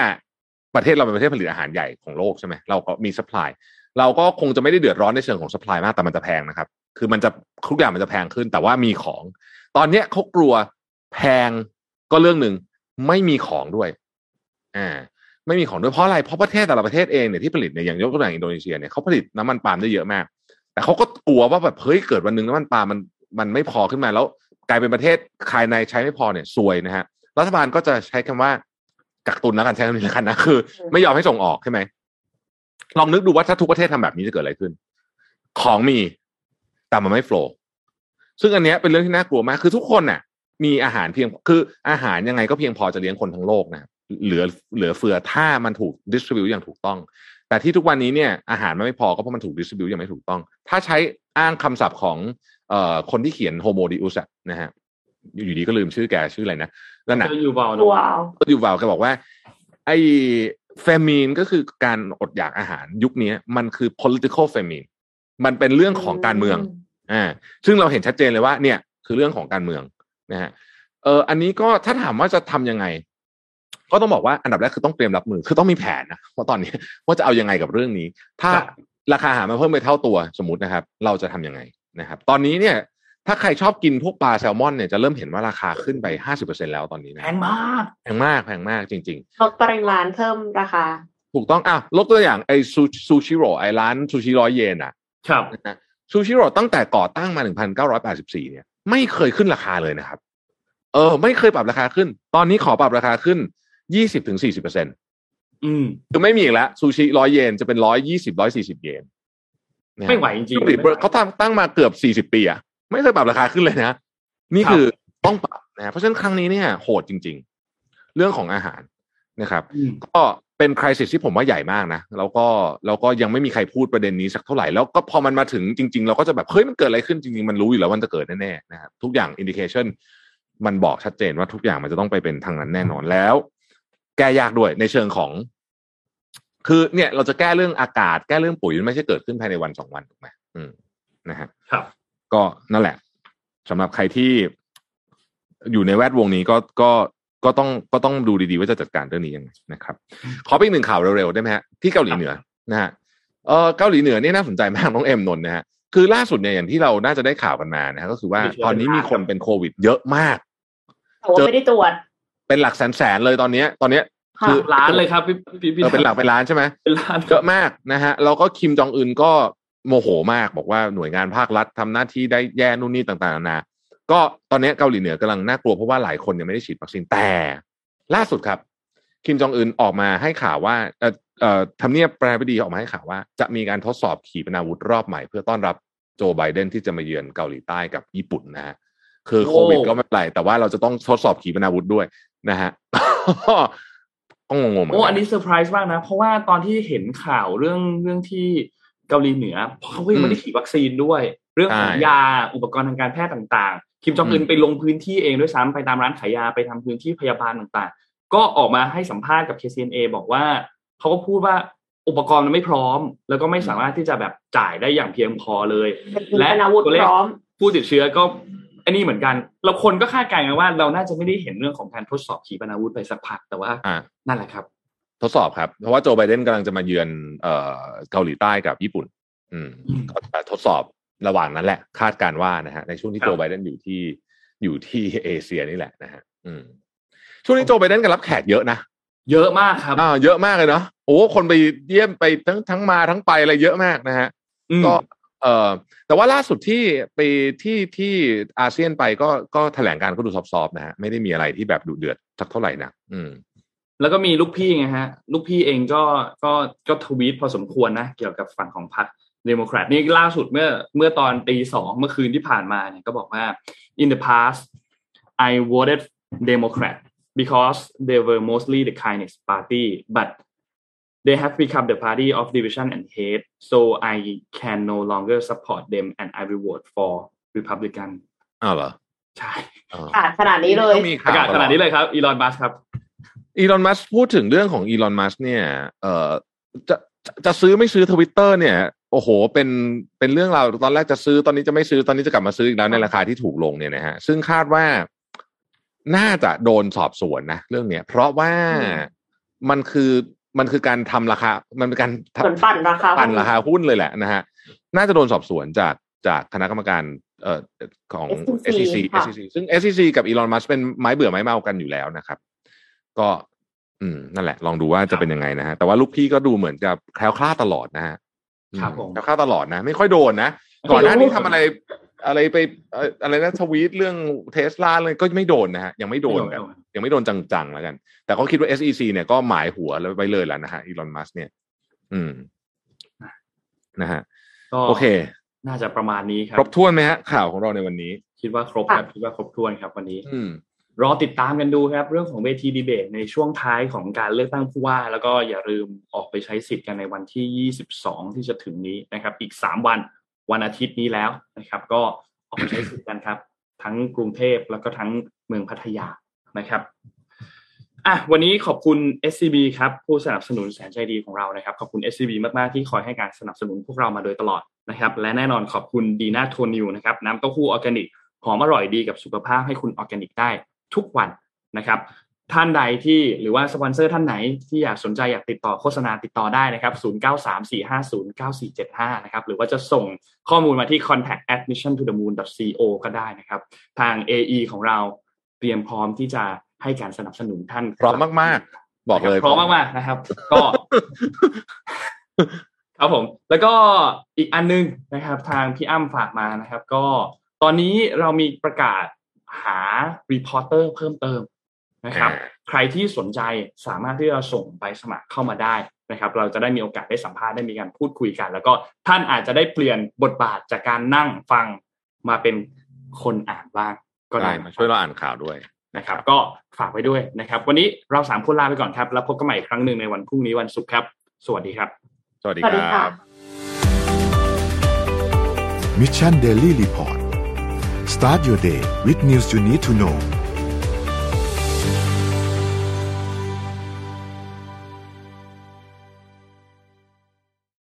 ประเทศเราเป็นประเทศผลิตอาหารใหญ่ของโลกใช่ไหมเราก็มี supply เราก็คงจะไม่ได้เดือดร้อนในเชิงของ supply มากแต่มันจะแพงนะครับคือมันจะทุกอย่างมันจะแพงขึ้นแต่ว่ามีของตอนนี้เขากลัวแพงก็เรื่องนึงไม่มีของด้วยไม่มีของด้วยเพราะอะไรเพราะประเทศแต่ละประเทศเองเนี่ยที่ผลิตเนี่ยอย่างยกตัวอย่างอินโดนีเซียเนี่ยเขาผลิตน้ำมันปาล์มได้เยอะมากแต่เขาก็กลัวว่าแบบเฮ้ยเกิดวันนึงน้ำมันปาล์มมันไม่พอขึ้นมาแล้วกลายเป็นประเทศภายในใช้ไม่พอเนี่ยซวยนะฮะรัฐบาลก็จะใช้คำว่ากักตุนแล้วกันใช้คำนี้แล้วกันนะคือไม่ยอมให้ส่งออกใช่ไหมลองนึกดูว่าถ้าทุกประเทศทำแบบนี้จะเกิดอะไรขึ้นของมีแต่มันไม่โฟลว์ซึ่งอันนี้เป็นเรื่องที่น่ากลัวมากคือทุกคนน่ะมีอาหารเพียงคืออาหารยังไงก็เพียงพอจะเลี้ยงคนทั้งโลกนะเหลือเฟือถ้ามันถูกดิสทริบิวต์อย่างถูกต้องแต่ที่ทุกวันนี้เนี่ยอาหารมันไม่พอก็เพราะมันถูกดิสทริบิวต์อย่างไม่ถูกต้องถ้าใช้อ้างคำศัพท์ของคนที่เขียนโฮโมดิอุสนะฮะอยู่ดีก็ลืมชื่อแกชื่ออะไรนะนั่นน่ะก็อยู่เบาแกบอกว่าไอ้แฟมินก็คือการอดอยากอาหารยุคนี้มันคือ political famine มันเป็นเรื่องของการเมืองซึ่งเราเห็นชัดเจนเลยว่าเนี่ยคือเรื่องของการเมืองนะฮะอันนี้ก็ถ้าถามว่าจะทำยังไงก็ต้องบอกว่าอันดับแรกคือต้องเตรียมรับมือคือต้องมีแผนนะเพราะตอนนี้ว่าจะเอายังไงกับเรื่องนี้ถ้าราคาอาหารมันเพิ่มไปเท่าตัวสมมุตินะครับเราจะทำยังไงนะครับตอนนี้เนี่ยถ้าใครชอบกินพวกปลาแซลมอนเนี่ยจะเริ่มเห็นว่าราคาขึ้นไป 50% แล้วตอนนี้นะแพงมากจริงๆลดปริมาณเพิ่มราคาถูกต้องอ้าวลดตัวอย่างไอ้ซูชิโร่ไอ้ร้านซูชิ100เยนอ่ะครับนะซูชิโร่ตั้งแต่ก่อตั้งมา 1,984 เนี่ยไม่เคยขึ้นราคาเลยนะครับไม่เคยปรับราคาขึ้นตอนนี้ขอปรับราคาขึ้น 20-40% คือไม่มีอีกแล้วซูชิ100เยนจะเป็น120-140 เยนไม่ไหวจริงๆเขาตั้งมาเกือบ40ปีอ่ะไม่เคยปรับราคาขึ้นเลยนะนี่คือต้องปรับนะเพราะฉะนั้นครั้งนี้เนี่ยโหดจริงๆเรื่องของอาหารนะครับก็เป็นไครซิสที่ผมว่าใหญ่มากนะแล้วก็ยังไม่มีใครพูดประเด็นนี้สักเท่าไหร่แล้วก็พอมันมาถึงจริงๆเราก็จะแบบเฮ้ยมันเกิดอะไรขึ้นจริงๆมันรู้อยู่แล้วมันจะเกิดแน่ๆนะครับทุกอย่างอินดิเคชันมันบอกชัดเจนว่าทุกอย่างมันจะต้องไปเป็นทางนั้นแน่นอนแล้วแก้ยากด้วยในเชิงของคือเนี่ยเราจะแก้เรื่องอากาศแก้เรื่องปุ๋ยไม่ใช่เกิดขึ้นภายในวันสองวันถูกไหมนะฮะครับก็นั่นแหละสำหรับใครที่อยู่ในแวดวงนี้ก็ต้องดูดีๆว่าจะจัดการเรื่องนี้ยังไงนะครับขอไปอีกหนึ่งข่าวเร็วๆได้ไหมฮะที่เกาหลีเหนือนะฮะเกาหลีเหนือนี่น่าสนใจมากน้องเอ็มนนท์นะฮะคือล่าสุดเนี่ยอย่างที่เราน่าจะได้ข่าวกันมานะฮะก็คือว่าตอนนี้มีคนเป็นโควิดเยอะมากแต่ไม่ได้ตรวจเป็นหลักแสนๆเลยตอนนี้คือล้านเลยครับพี่เป็นหลักเป็นล้านใช่ไหมเป็นล้านเยอะมากนะฮะแล้วก็คิมจองอึนก็ โมโหมากบอกว่าหน่วยงานภาครัฐทำหน้าที่ได้แย่นู่นนี่ต่างๆนานาก็ตอนนี้เกาหลีเหนือกำลังน่ากลัวเพราะว่าหลายคนยังไม่ได้ฉีดวัคซีนแต่ล่าสุดครับคิมจองอึนออกมาให้ข่าวว่าทำเนียบประธานาธิบดีออกมาให้ข่าวว่าจะมีการทดสอบขีปนาวุธรอบใหม่เพื่อต้อนรับโจไบเดนที่จะมาเยือนเกาหลีใต้กับญี่ปุ่นนะฮะคือโควิดก็ไม่เป็นไรแต่ว่าเราจะต้องทดสอบขีปนาวุธด้วยนะฮะ ก็งงๆเหมือนกันโอ้อันนี้เซอร์ไพรส์มากนะเพราะว่าตอนที่เห็นข่าวเรื่องที่เกาหลีเหนือเขายังไม่ได้ฉีดวัคซีนด้วยเรื่องของยาอุปกรณ์ทางการแพทย์ต่างๆคิมจองอึนไปลงพื้นที่เองด้วยซ้ำไปตามร้านขายยาไปทำพื้นที่พยาบาลต่างๆก็ออกมาให้สัมภาษณ์กับ KCNA บอกว่าเขาก็พูดว่าอุปกรณ์มันไม่พร้อมแล้วก็ไม่สามารถที่จะแบบจ่ายได้อย่างเพียงพอเลยและตัวเลขผู้ติดเชื้อก็อันนี้เหมือนกันเราคนก็คาดการณ์กันว่าเราน่าจะไม่ได้เห็นเรื่องของการทดสอบขีปนาวุธไปสักพักแต่ว่านั่นแหละครับทดสอบครับเพราะว่าโจไบเดนกำลังจะมาเยือนเกาหลีใต้กับญี่ปุ่นก็จะทดสอบระหว่างนั้นแหละคาดการณ์ว่านะฮะในช่วงที่โจไบเดนอยู่ที่เอเชียนี่แหละนะฮะช่วงนี้โจไบเดนก็รับแขกเยอะนะเยอะมากครับเยอะมากเลยเนาะโอ้คนไปเยี่ยมไปทั้งมาทั้งไปอะไรเยอะมากนะฮะก็แต่ว่าล่าสุดที่ไปที่อาเซียนไปก็แถลงการก็ดูซอฟๆนะฮะไม่ได้มีอะไรที่แบบดุเดือดสักเท่าไหร่นะแล้วก็มีลูกพี่ไงฮะลูกพี่เองก็ทวีตพอสมควรนะเกี่ยวกับฝั่งของพรรคเดโมแครตนี่ล่าสุดเมื่อตอน 2:00 น.เมื่อคืนที่ผ่านมาเนี่ยก็บอกว่า in the past I voted Democrat because they were mostly the kindest party but they have become the party of division and hate so I can no longer support them and I will vote for Republican อ้าวเหรอใช่ขนาดนี้เลยขนาดนี้เลยครับอีลอนมัสก์ครับอีลอนมัสก์พูดถึงเรื่องของอีลอนมัสก์เนี่ยจะซื้อไม่ซื้อ Twitter เนี่ยโอ้โหเป็นเรื่องเราตอนแรกจะซื้อตอนนี้จะไม่ซื้อตอนนี้จะกลับมาซื้ออีกแล้วในราคาที่ถูกลงเนี่ยนะฮะซึ่งคาดว่าน่าจะโดนสอบสวนนะเรื่องเนี้ยเพราะว่ามันคือการทำราคามันเป็นการปั่นราคาหุ้นเลยแหละนะฮะน่าจะโดนสอบสวนจากคณะกรรมการของ SEC ซึ่ง SEC กับอีลอนมัสก์เป็นไม้เบื่อไม้เมากันอยู่แล้วนะครับก็นั่นแหละลองดูว่าจะเป็นยังไงนะฮะแต่ว่าลูกพี่ก็ดูเหมือนจะแคล้วคลาดตลอดนะฮะครับผมแคล้วคลาดตลอดนะไม่ค่อยโดนนะก่อนหน้านี้ทำอะไรไปอะไรนะทวีตเรื่อง Tesla เลยก็ไม่โดนนะฮะยังไม่โดนจังๆแล้วกันแต่เขาคิดว่า SEC เนี่ยก็หมายหัวแล้วไปเลยแล้วนะฮะอีลอนมัสก์เนี่ยนะฮะโอเคน่าจะประมาณนี้ครับครบถ้วนไหมฮะข่าวของเราในวันนี้คิดว่าครบครับคิดว่าครบถ้วนครับวันนี้รอติดตามกันดูครับเรื่องของเวทีดีเบตในช่วงท้ายของการเลือกตั้งผู้ว่าแล้วก็อย่าลืมออกไปใช้สิทธิ์กันในวันที่22ที่จะถึงนี้นะครับอีก3วันวันอาทิตย์นี้แล้วนะครับก็ออกไปใช้สิทธิ์กันครับทั้งกรุงเทพแล้วก็ทั้งเมืองพัทยานะครับอ่ะวันนี้ขอบคุณ SCB ครับผู้สนับสนุนแสนใจดีของเรานะครับขอบคุณ SCB มากๆที่คอยให้การสนับสนุนพวกเรามาโดยตลอดนะครับและแน่นอนขอบคุณดีน่าโทนิวนะครับน้ำเต้าหู้ออร์แกนิกหอมอร่อยดีกับสุขภาพให้คุณออร์แกนิกได้ทุกวันนะครับท่านใดที่หรือว่าสปอนเซอร์ท่านไหนที่อยากสนใจอยากติดต่อโฆษณาติดต่อได้นะครับ0934509475นะครับหรือว่าจะส่งข้อมูลมาที่ contact@missiontothemoon.co ก็ได้นะครับทาง AE ของเราเตรียมพร้อมที่จะให้การสนับสนุนท่านพร้อมมากๆบอกเลยพร้อมมากๆนะครับก็ครับผมแล้วก็อีกอันนึงนะครับทางพี่อ้ำฝากมานะครับก็ตอนนี้เรามีประกาศหารีพอร์เตอร์เพิ่มเติมนะครับใครที่สนใจสามารถที่จะส่งใบสมัครเข้ามาได้นะครับเราจะได้มีโอกาสได้สัมภาษณ์ได้มีการพูดคุยกันแล้วก็ท่านอาจจะได้เปลี่ยนบทบาทจากการนั่งฟังมาเป็นคนอ่านบ้างก็ได้มาช่วยเราอ่านข่าวด้วยนะครับก็ฝากไว้ด้วยนะครับวันนี้เรา3คนลาไปก่อนครับแล้วพบกันใหม่อีกครั้งนึงในวันพรุ่งนี้วันศุกร์ครับสวัสดีครับสวัสดีครับ Mission Daily Report Start your day with news you need to know